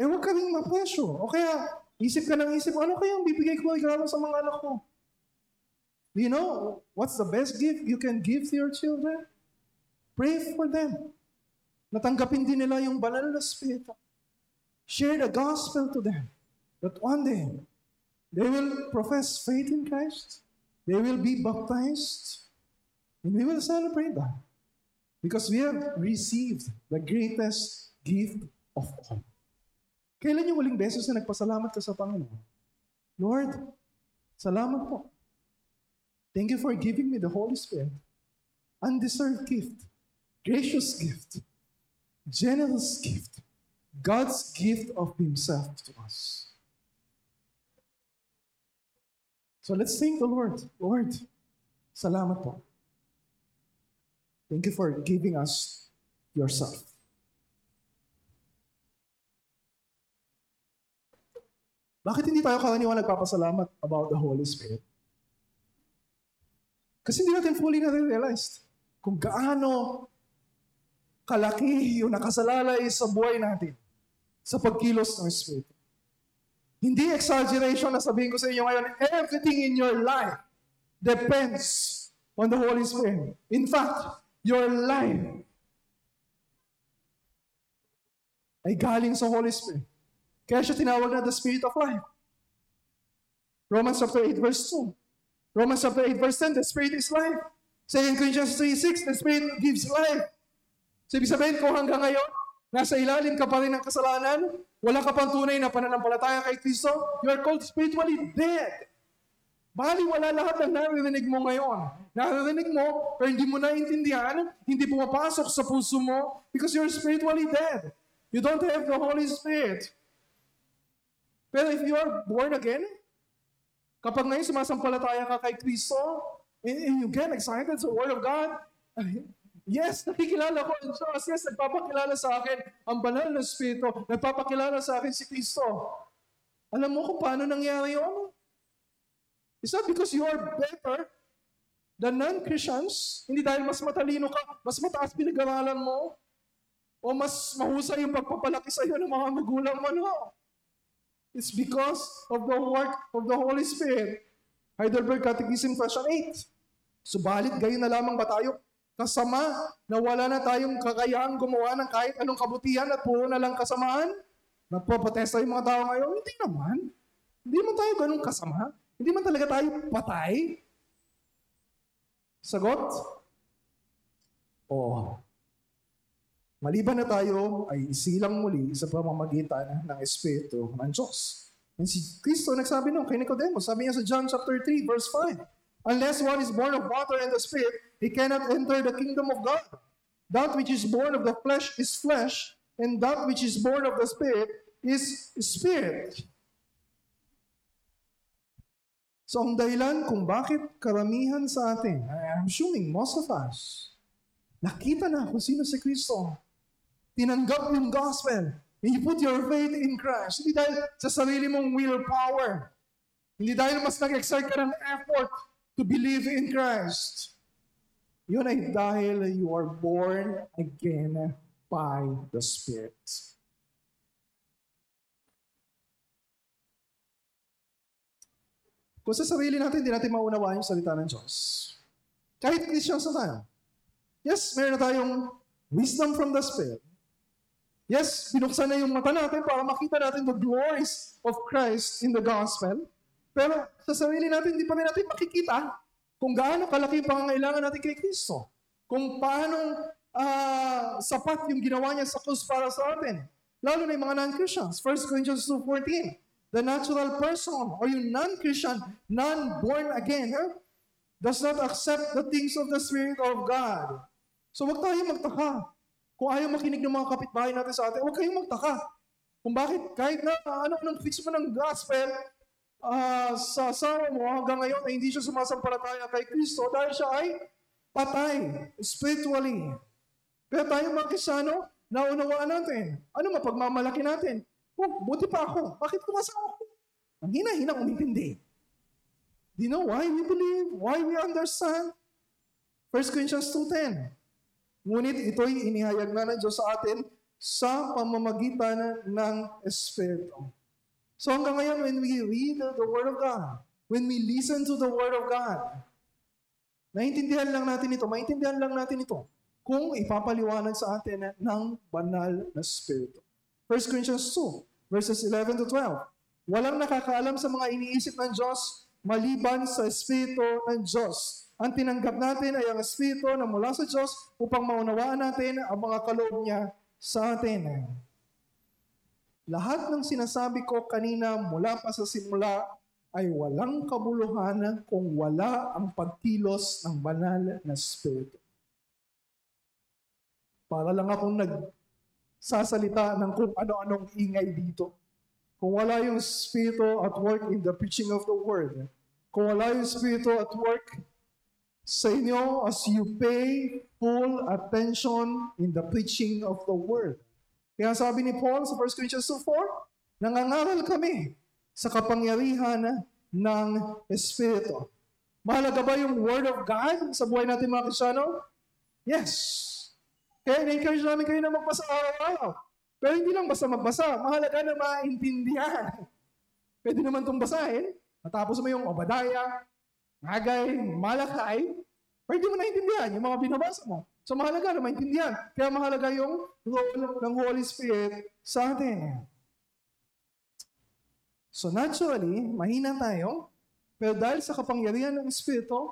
Eh huwag ka rin mapresyo. O kaya, isip ka ng isip, ano kayang bibigay ko regalo sa mga anak ko? Do you know what's the best gift you can give to your children? Pray for them. Natanggapin din nila yung banal na Espiritu. Share the gospel to them. That one day, they will profess faith in Christ. They will be baptized. And we will celebrate that. Because we have received the greatest gift of all. Kailan yung huling beses na nagpasalamat ka sa Panginoon? Lord, salamat po. Thank you for giving me the Holy Spirit. Undeserved gift. Gracious gift. Generous gift. God's gift of Himself to us. So let's thank the Lord. Lord, salamat po. Thank you for giving us yourself. Bakit hindi tayo karaniwan nagpapasalamat about the Holy Spirit? Kasi hindi natin fully na-realize kung gaano kalaki yung nakasalalay sa buhay natin sa pagkilos ng Spirit. Hindi exaggeration na sabihin ko sa inyo ngayon, everything in your life depends on the Holy Spirit. In fact, your life ay galing sa Holy Spirit. Kaya siya tinawag na the Spirit of Life. Romans chapter eight verse two. Romans chapter eight verse ten, the Spirit is life. Second Corinthians three six, the Spirit gives life. So ibig sabihin ko hanggang ngayon, nasa ilalim ka pa rin ng kasalanan, wala ka pang tunay na pananampalataya kay Kristo, you are called spiritually dead. Bali wala lahat ng naririnig mo ngayon. Naririnig mo, pero hindi mo naintindihan, hindi pumapasok sa puso mo because you're spiritually dead. You don't have the Holy Spirit. Pero if you are born again, kapag ngayon sumasampalataya ka kay Kristo, and you get excited sa Word of God, Yes, nakikilala ko ang Diyos. Yes, nagpapakilala sa akin ang banal na Espiritu. Nagpapakilala sa akin si Kristo. Alam mo kung paano nangyari yun? It's not because you are better than non-Christians. Hindi dahil mas matalino ka, mas mataas pinag-aralan mo, o mas mahusay yung pagpapalaki sa iyo ng mga magulang mo. No. It's because of the work of the Holy Spirit. Heidelberg Catechism, question eight. Subalit, gayon na lamang ba tayo kasama na wala na tayong kakayahang gumawa ng kahit anong kabutihan at puro na lang kasamaan? Nagpapatesta yung mga tao ngayon? Hindi naman. Hindi naman tayo ganun kasama. Hindi man talaga tayo patay. Sagot? Oo. Maliban na tayo ay isilang muli sa pamamagitan ng Espiritu ng Diyos. And si Kristo nagsabi nung kay Nicodemo, sabi niya sa John chapter three, verse five, unless one is born of water and the Spirit, he cannot enter the kingdom of God. That which is born of the flesh is flesh, and that which is born of the Spirit is spirit. So ang dahilan kung bakit karamihan sa atin, I'm assuming most of us, nakita na kung sino si Kristo. Tinanggap yung gospel. When you put your faith in Christ, hindi dahil sa sarili mong willpower. Hindi dahil mas nag-exert ka ng effort to believe in Christ. Yun ay dahil you are born again by the Spirit. Kung sa sarili natin, hindi natin maunawa yung salita ng Diyos. Kahit Christians na tayo. Yes, meron na tayong wisdom from the Spirit. Yes, binuksan na yung mata natin para makita natin the glories of Christ in the gospel. Pero sa sarili natin, hindi pa rin natin makikita kung gaano kalaki ang pangangailangan natin kay Kristo. Kung paano uh, sapat yung ginawa niya sa krus para sa atin. Lalo na yung mga non-Christians. First Corinthians two fourteen, the natural person or yung non-Christian, non-born again, eh, does not accept the things of the Spirit of God. So huwag tayo magtaka. Kung ayaw makinig ng mga kapitbahay natin sa atin, huwag kayong magtaka. Kung bakit, kahit na ano-anong fix mo ng gospel uh, sa asawa mo hanggang ngayon ay hindi siya sumasampalataya kay Kristo dahil siya ay patay, spiritually. Pero tayo mga Kristiyano, naunawaan natin. Ano mapagmamalaki natin? Oh, buti pa ako. Bakit kumasawa ako? Ang hina-hinang umintindi. Do you know why we believe? Why we understand? First Corinthians two ten. Ngunit ito'y inihayag na ng Diyos sa atin sa pamamagitan ng Espiritu. So hanggang ngayon, when we read the Word of God, when we listen to the Word of God, maintindihan lang natin ito, maintindihan lang natin ito kung ipapaliwanag sa atin ng banal na Espiritu. First Corinthians two, verses eleven to twelve. Walang nakakaalam sa mga iniisip ng Diyos maliban sa Espiritu ng Diyos. Ang tinanggap natin ay ang Espiritu na mula sa Diyos upang maunawaan natin ang mga kaloob niya sa atin. Lahat ng sinasabi ko kanina mula pa sa simula ay walang kabuluhan kung wala ang pagkilos ng banal na Espiritu. Para lang akong nagsasalita ng kung ano-anong ingay dito. Kung wala yung Espiritu at work in the preaching of the Word, kung wala yung Espiritu at work sa inyo as you pay full attention in the preaching of the Word. Kaya sabi ni Paul sa First Corinthians two four, nangangaral kami sa kapangyarihan ng Espiritu. Mahalaga ba yung Word of God sa buhay natin mga Kristiyano? Yes. Kaya na-encourage namin kayo na magbasa araw-araw. Pero hindi lang basta magbasa. Mahalaga na maintindihan. Pwede naman itong basahin. Matapos mo yung Obadiah, Hagay, Malakay, pwede mo naintindihan yung mga binabasa mo. So mahalaga na maintindihan. Kaya mahalaga yung role ng Holy Spirit sa atin. So naturally, mahina tayo, pero dahil sa kapangyarihan ng Espiritu,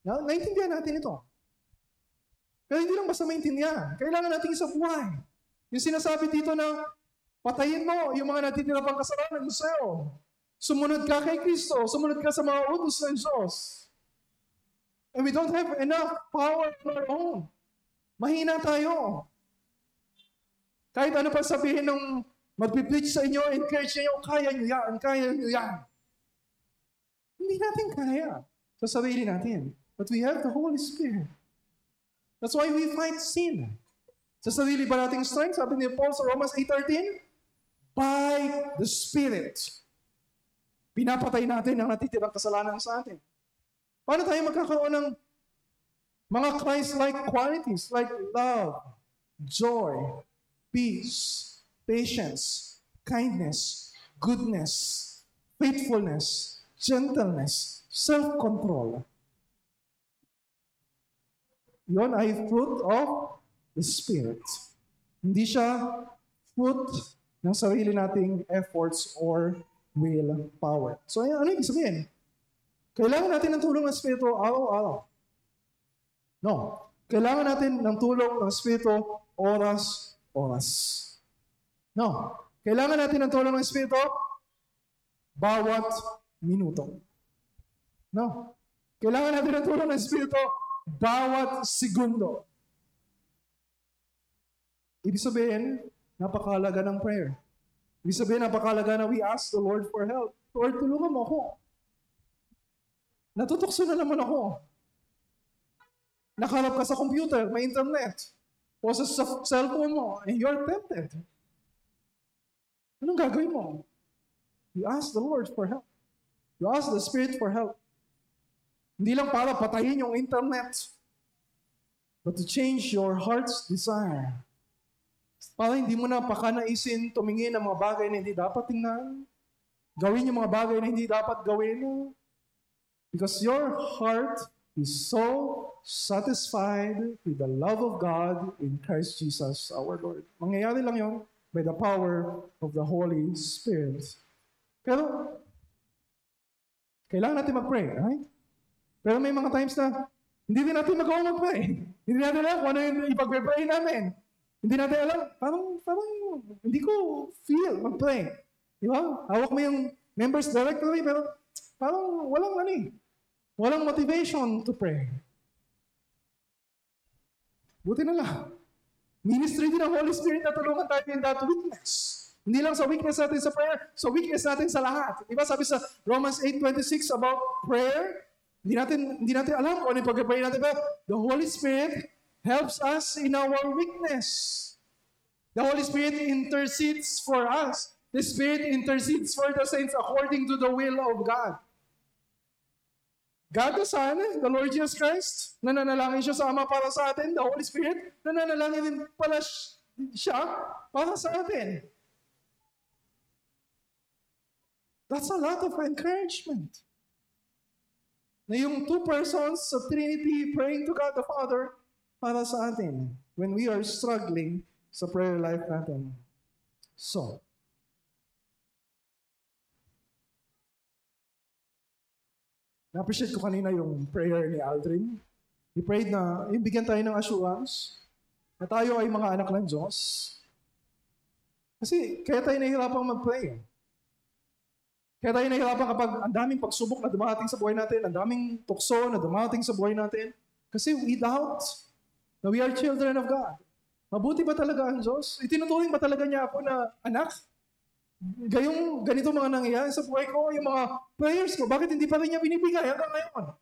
na- naintindihan natin ito. Pero hindi lang basta maintindihan. Kailangan natin isa buhay. Yung sinasabi dito na patayin mo yung mga natitira pang kasalanan mo sa'yo. Sumunod ka kay Kristo. Sumunod ka sa mga utos ng Diyos. And we don't have enough power on our own. Mahina tayo. Kahit ano pa sabihin ng magpipreach sa inyo, encourage niyo, kaya niyo yan, kaya niyo yan. Hindi natin kaya sa sarili natin. But we have the Holy Spirit. That's why we fight sin. Sa sarili ba nating strength? Sabi ni Paul sa Romans eight thirteen, by the Spirit, pinapatay natin ang natitirang kasalanan sa atin. Paano tayo magkakaroon ng mga Christ-like qualities like love, joy, peace, patience, kindness, goodness, faithfulness, gentleness, self-control? Yon ay fruit of the Spirit. Hindi siya fruit ng sarili nating efforts or will power. So ano yung sabihin? Kailangan natin ng tulong ng Espiritu araw-araw. No. Kailangan natin ng tulong ng Espiritu oras-oras. No. Kailangan natin ng tulong ng Espiritu bawat minuto. No. Kailangan natin ng tulong ng Espiritu bawat segundo. Ibig sabihin, napakalaga ng prayer. Ibig sabihin, napakalaga na we ask the Lord for help. Lord, tulungan mo ako. Natutokso na naman ako. Nakalap ka sa computer, may internet, o sa cellphone mo, and you're tempted. Anong gagawin mo? You ask the Lord for help. You ask the Spirit for help. Hindi lang para patayin yung internet, but to change your heart's desire. Para hindi mo na pakanaisin tumingin ng mga bagay na hindi dapat tingnan. Gawin yung mga bagay na hindi dapat gawin. Because your heart is so satisfied with the love of God in Christ Jesus our Lord. Mangyayari lang yun by the power of the Holy Spirit. Pero, kailangan natin mag-pray, right? Pero may mga times na hindi din natin magawa mag-pray. Hindi natin alam kung ano yung ipag-pray namin. Hindi natin alam, parang, parang, hindi ko feel mag-pray. Di ba? Hawak mo yung members directory, pero parang walang ano eh. Walang motivation to pray. Buti na lang. Ministry din ng Holy Spirit na tulungan tayo in that weakness. Hindi lang sa weakness natin sa prayer, sa weakness natin sa lahat. Diba sabi sa Romans eight twenty-six about prayer, hindi natin, hindi natin alam kung ano yung pag-pray natin. But the Holy Spirit helps us in our weakness. The Holy Spirit intercedes for us. The Spirit intercedes for the saints according to the will of God. God the Son, the Lord Jesus Christ, nananalangin siya sa Ama para sa atin. The Holy Spirit, nananalangin din pala siya para sa atin. That's a lot of encouragement. Na yung two persons of Trinity praying to God the Father para sa atin when we are struggling sa prayer life natin. So, na-appreciate ko kanina yung prayer ni Aldrin. He prayed na, bigyan tayo ng assurance na tayo ay mga anak ng Diyos. Kasi kaya tayo nahihirapang mag-pray. Kaya tayo nahihirapang kapag ang daming pagsubok na dumating sa buhay natin, ang daming tukso na dumating sa buhay natin, kasi we doubt na we are children of God. Mabuti ba talaga ang Diyos? Itinuturing ba talaga niya ako na anak? Gayong ganito mga nangyayari sa buhay ko, yung mga prayers ko, bakit hindi pa rin niya binibigay hanggang ngayon?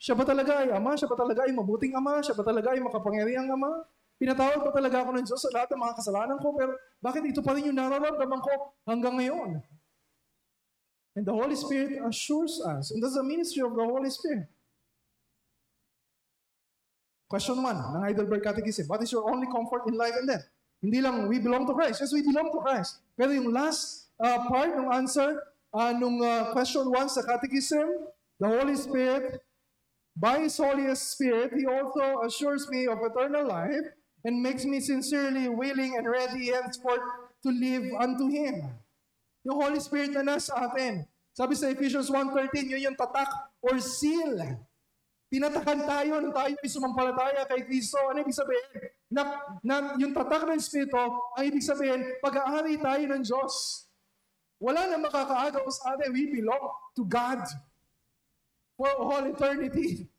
Siya ba talaga ay ama? Siya ba talaga ay mabuting ama? Siya ba talaga ay makapangyariang ama? Pinatawag ba talaga ako ng Diyos sa lahat ng mga kasalanan ko? Pero bakit ito pa rin yung nararamdaman ko hanggang ngayon? And the Holy Spirit assures us. And that's the ministry of the Holy Spirit. Question one ng Heidelberg Catechism. What is your only comfort in life and death? Hindi lang, we belong to Christ. Yes, we belong to Christ. Pero yung last uh, part ng answer, uh, nung uh, question one sa Catechism, the Holy Spirit, by His Holy Spirit, He also assures me of eternal life and makes me sincerely willing and ready henceforth to live unto Him. Yung Holy Spirit na nasa atin. Sabi sa Ephesians one thirteen, yun yung tatak or seal. Tinatakan tayo nung tayo ay sumampalataya kay Kristo. Ano ibig sabihin? Na, na, yung tatak ng Espiritu, ang ibig sabihin, pag-aari tayo ng Diyos. Wala na makakaagaw sa atin. We belong to God for all eternity.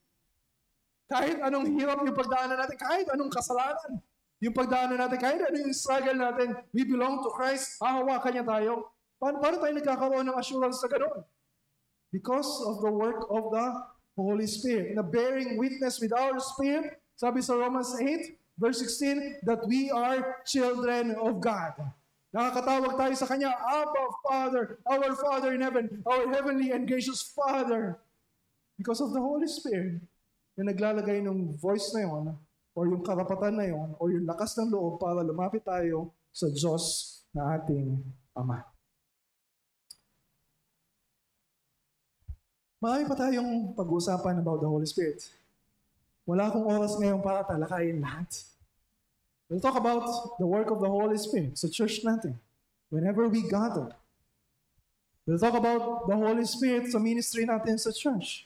Kahit anong hirap yung pagdaanan natin, kahit anong kasalanan yung pagdaanan natin, kahit anong struggle natin, we belong to Christ. Hahawakan niya tayo. Paano, paano tayo nagkakaroon ng assurance na ganoon? Because of the work of the Holy Spirit, na bearing witness with our spirit Sabi sa Romans eight, verse sixteen, that we are children of God. Nakakatawag tayo sa Kanya, Abba, Father, our Father in heaven, our heavenly and gracious Father. Because of the Holy Spirit, yung naglalagay ng voice na yun, or yung karapatan na yun, or yung lakas ng loob para lumapit tayo sa Diyos na ating Ama. Marami pa tayong pag-uusapan about the Holy Spirit. Wala akong oras ngayon para talakayin lahat. We'll talk about the work of the Holy Spirit sa church natin. Whenever we gather, we'll talk about the Holy Spirit sa ministry natin sa church.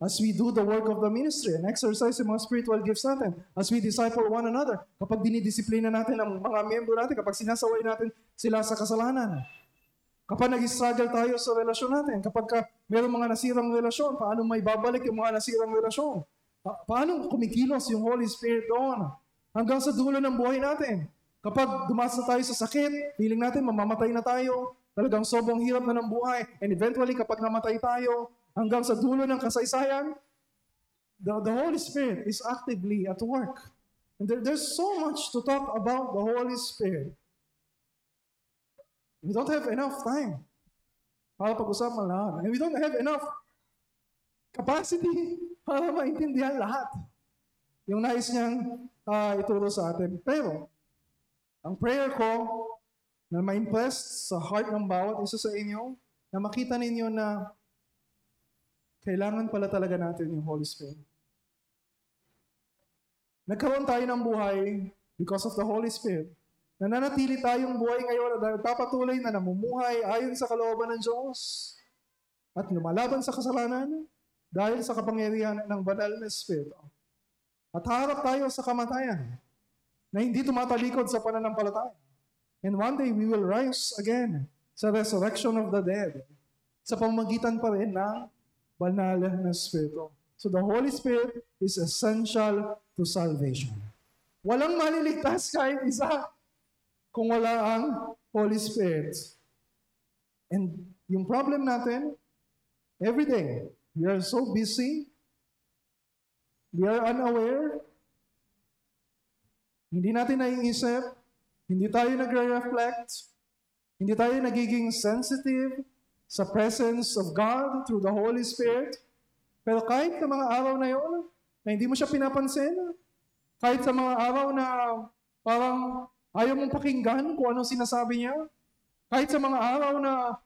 As we do the work of the ministry and exercise yung mga spiritual gifts natin, as we disciple one another, kapag dinidisiplina natin ang mga miyembro natin, kapag sinasaway natin sila sa kasalanan, kapag nag-struggle tayo sa relasyon natin, kapag ka mayroong mga nasirang relasyon, paano may babalik yung mga nasirang relasyon? Pa- paano kumikilos yung Holy Spirit doon? Hanggang sa dulo ng buhay natin. Kapag dumas na tayo sa sakit, feeling natin mamamatay na tayo, talagang sobrang hirap na ng buhay, and eventually kapag namatay tayo, hanggang sa dulo ng kasaysayan, the, the Holy Spirit is actively at work. And there, there's so much to talk about the Holy Spirit. We don't have enough time para pag-usapan lahat. And we don't have enough capacity para maintindihan lahat yung nais niyang uh, ituro sa atin. Pero, ang prayer ko na ma-impress sa heart ng bawat isa sa inyo, na makita ninyo na kailangan pala talaga natin yung Holy Spirit. Nagkaroon tayo ng buhay because of the Holy Spirit. Nananatili tayong buhay ngayon at nagpapatuloy na namumuhay ayon sa kalooban ng Diyos at lumalaban sa kasalanan dahil sa kapangyarihan ng banal na Espiritu. At harap tayo sa kamatayan na hindi tumatalikod sa pananampalataya. And one day we will rise again sa resurrection of the dead sa pamamagitan pa rin ng banal na Espiritu. So the Holy Spirit is essential to salvation. Walang maliligtas kahit isa kung wala ang Holy Spirit. And yung problem natin, every day, we are so busy, we are unaware, hindi natin naiisip, hindi tayo nagre-reflect, hindi tayo nagiging sensitive sa presence of God through the Holy Spirit. Pero kahit sa mga araw na yun, na hindi mo siya pinapansin, kahit sa mga araw na parang ayaw mong pakinggan kung anong sinasabi niya. Kahit sa mga araw na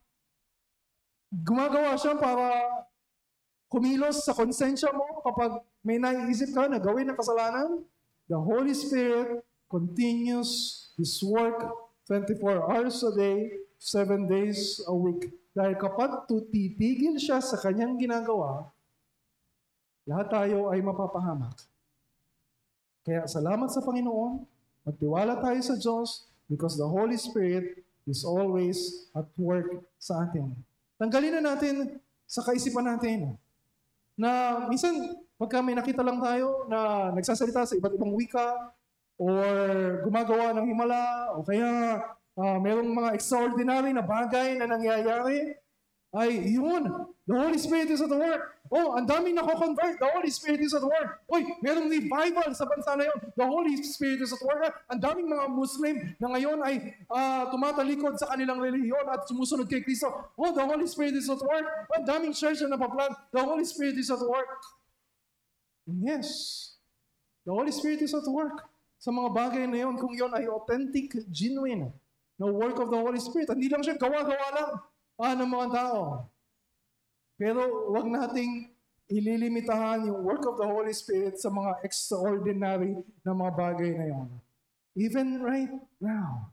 gumagawa siya para kumilos sa konsensya mo kapag may naiisip ka na gawin ng kasalanan, the Holy Spirit continues His work twenty-four hours a day, seven days a week. Dahil kapag titigil siya sa kanyang ginagawa, lahat tayo ay mapapahamak. Kaya salamat sa Panginoon, magtiwala tayo sa Diyos because the Holy Spirit is always at work sa atin. Tanggalin na natin sa kaisipan natin na minsan pagka may nakita lang tayo na nagsasalita sa iba't ibang wika or gumagawa ng himala o kaya uh, mayroong mga extraordinary na bagay na nangyayari, ay yun, the Holy Spirit is at work. Oh, ang daming nako-convert. The Holy Spirit is at work. Uy, merong revival sa bansa na yun. The Holy Spirit is at work. Ang daming mga Muslim na ngayon ay uh, tumatalikod sa kanilang relihiyon at sumusunod kay Kristo. Oh, the Holy Spirit is at work. Ang daming church na napaplant. The Holy Spirit is at work. And yes, the Holy Spirit is at work sa mga bagay na yun kung yun ay authentic, genuine na work of the Holy Spirit. Hindi lang siya gawa-gawa lang Ah, ng mga tao. Pero huwag nating ililimitahan yung work of the Holy Spirit sa mga extraordinary na mga bagay na yun. Even right now.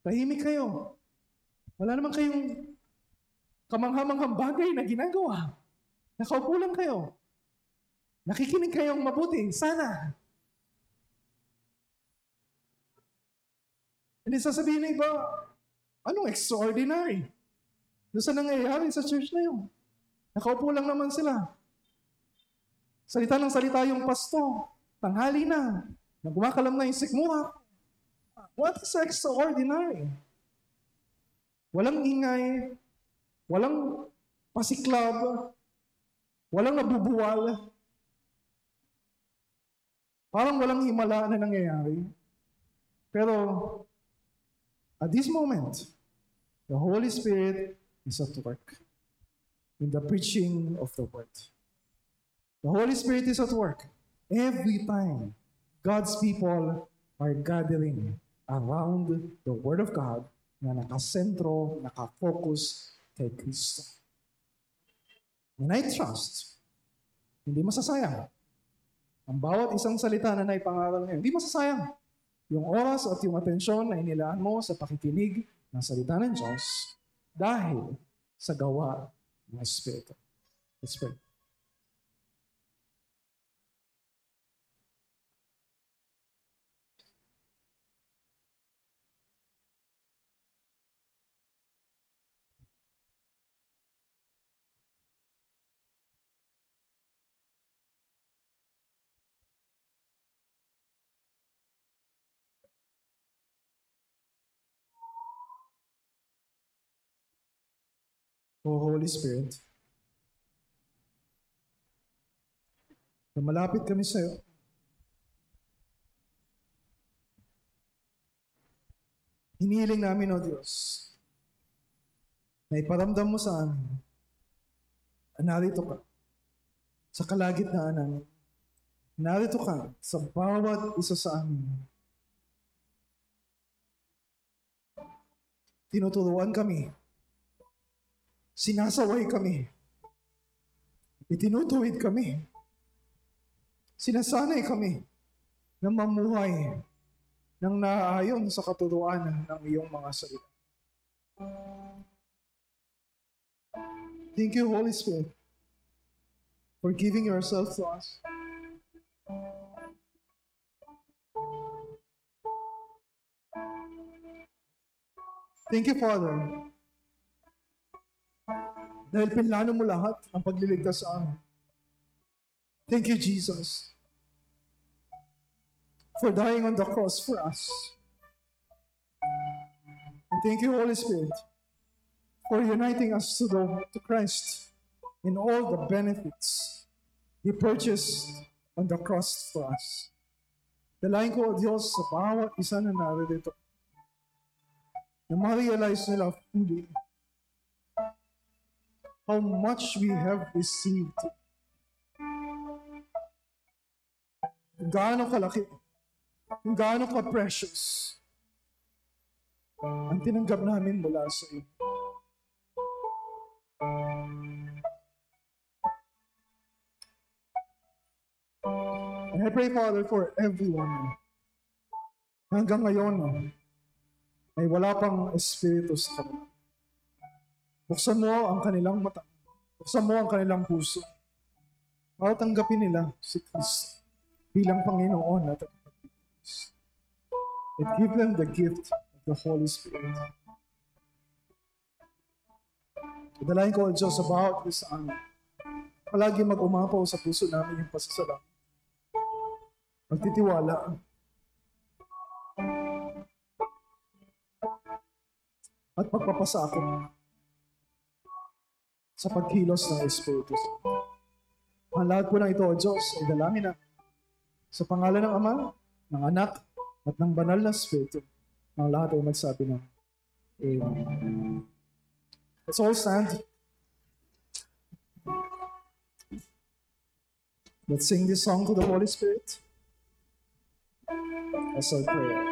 Tahimik kayo. Wala naman kayong kamanghamanghang bagay na ginagawa. Nakaupo lang kayo. Nakikinig kayong mabuti. Sana. Hindi sasabihin na iba, anong extraordinary? Doon sa nangyayari sa church na yun. Nakaupo lang naman sila. Salita ng salita yung pasto. Tanghali na. Nagumakalam na yung sikmura. What is extraordinary? Walang ingay. Walang pasiklab. Walang nabubuwal. Parang walang himala na nangyayari. Pero, at this moment, the Holy Spirit is at work in the preaching of the Word. The Holy Spirit is at work every time God's people are gathering around the Word of God na nakasentro, nakafocus kay Kristo. And I trust, hindi masasayang. Ang bawat isang salita na naipangaral ngayon, hindi masasayang. Yung oras at yung atensyon na inilaan mo sa pakikinig ng salita ng Diyos dahil sa gawa ng Espiritu. Let's pray. O Holy Spirit, na malapit kami sa iyo. Hinihiling namin, O Diyos, na iparamdam mo sa amin na narito ka sa kalagitnaan namin. Narito ka sa bawat isa sa amin. Tinuturuan kami. Sinasaway kami. Itinutuwid kami. Sinasanay kami na mamuhay ng naayon sa katuruan ng iyong mga salita. Thank you, Holy Spirit, for giving yourself to us. Thank you, Father, dahil pinlano mo lahat ang pagliligtas sa amin. Thank you, Jesus, for dying on the cross for us. And thank you, Holy Spirit, for uniting us to, the, to Christ in all the benefits He purchased on the cross for us. Dalayan ko, O Diyos, sa bawat isa na narito, na ma-realize nila fully how much we have received. Kung gaano kalaki, kung gaano ka-precious ang tinanggap namin mula sa iyo. And I pray, Father, for everyone hanggang ngayon ay wala pang Espiritu sa kanila. Buksan mo ang kanilang mata. Buksan mo ang kanilang puso. Para tanggapin nila si Kristo bilang Panginoon at tagapagligtas. And give them the gift of the Holy Spirit. Dalayan ko, O Diyos, sa bawat isa sa amin. Palagi mag-umapaw sa puso namin yung pasasalamat. Magtitiwala. At pagpapasakop sa pagkilos ng Espiritu. Ang lahat po ng ito, O Diyos, ay dalangin na sa pangalan ng Ama, ng Anak, at ng Banal na Espiritu, ang lahat ay magsabi ng Amen. Let's all stand. Let's sing this song to the Holy Spirit as our prayer.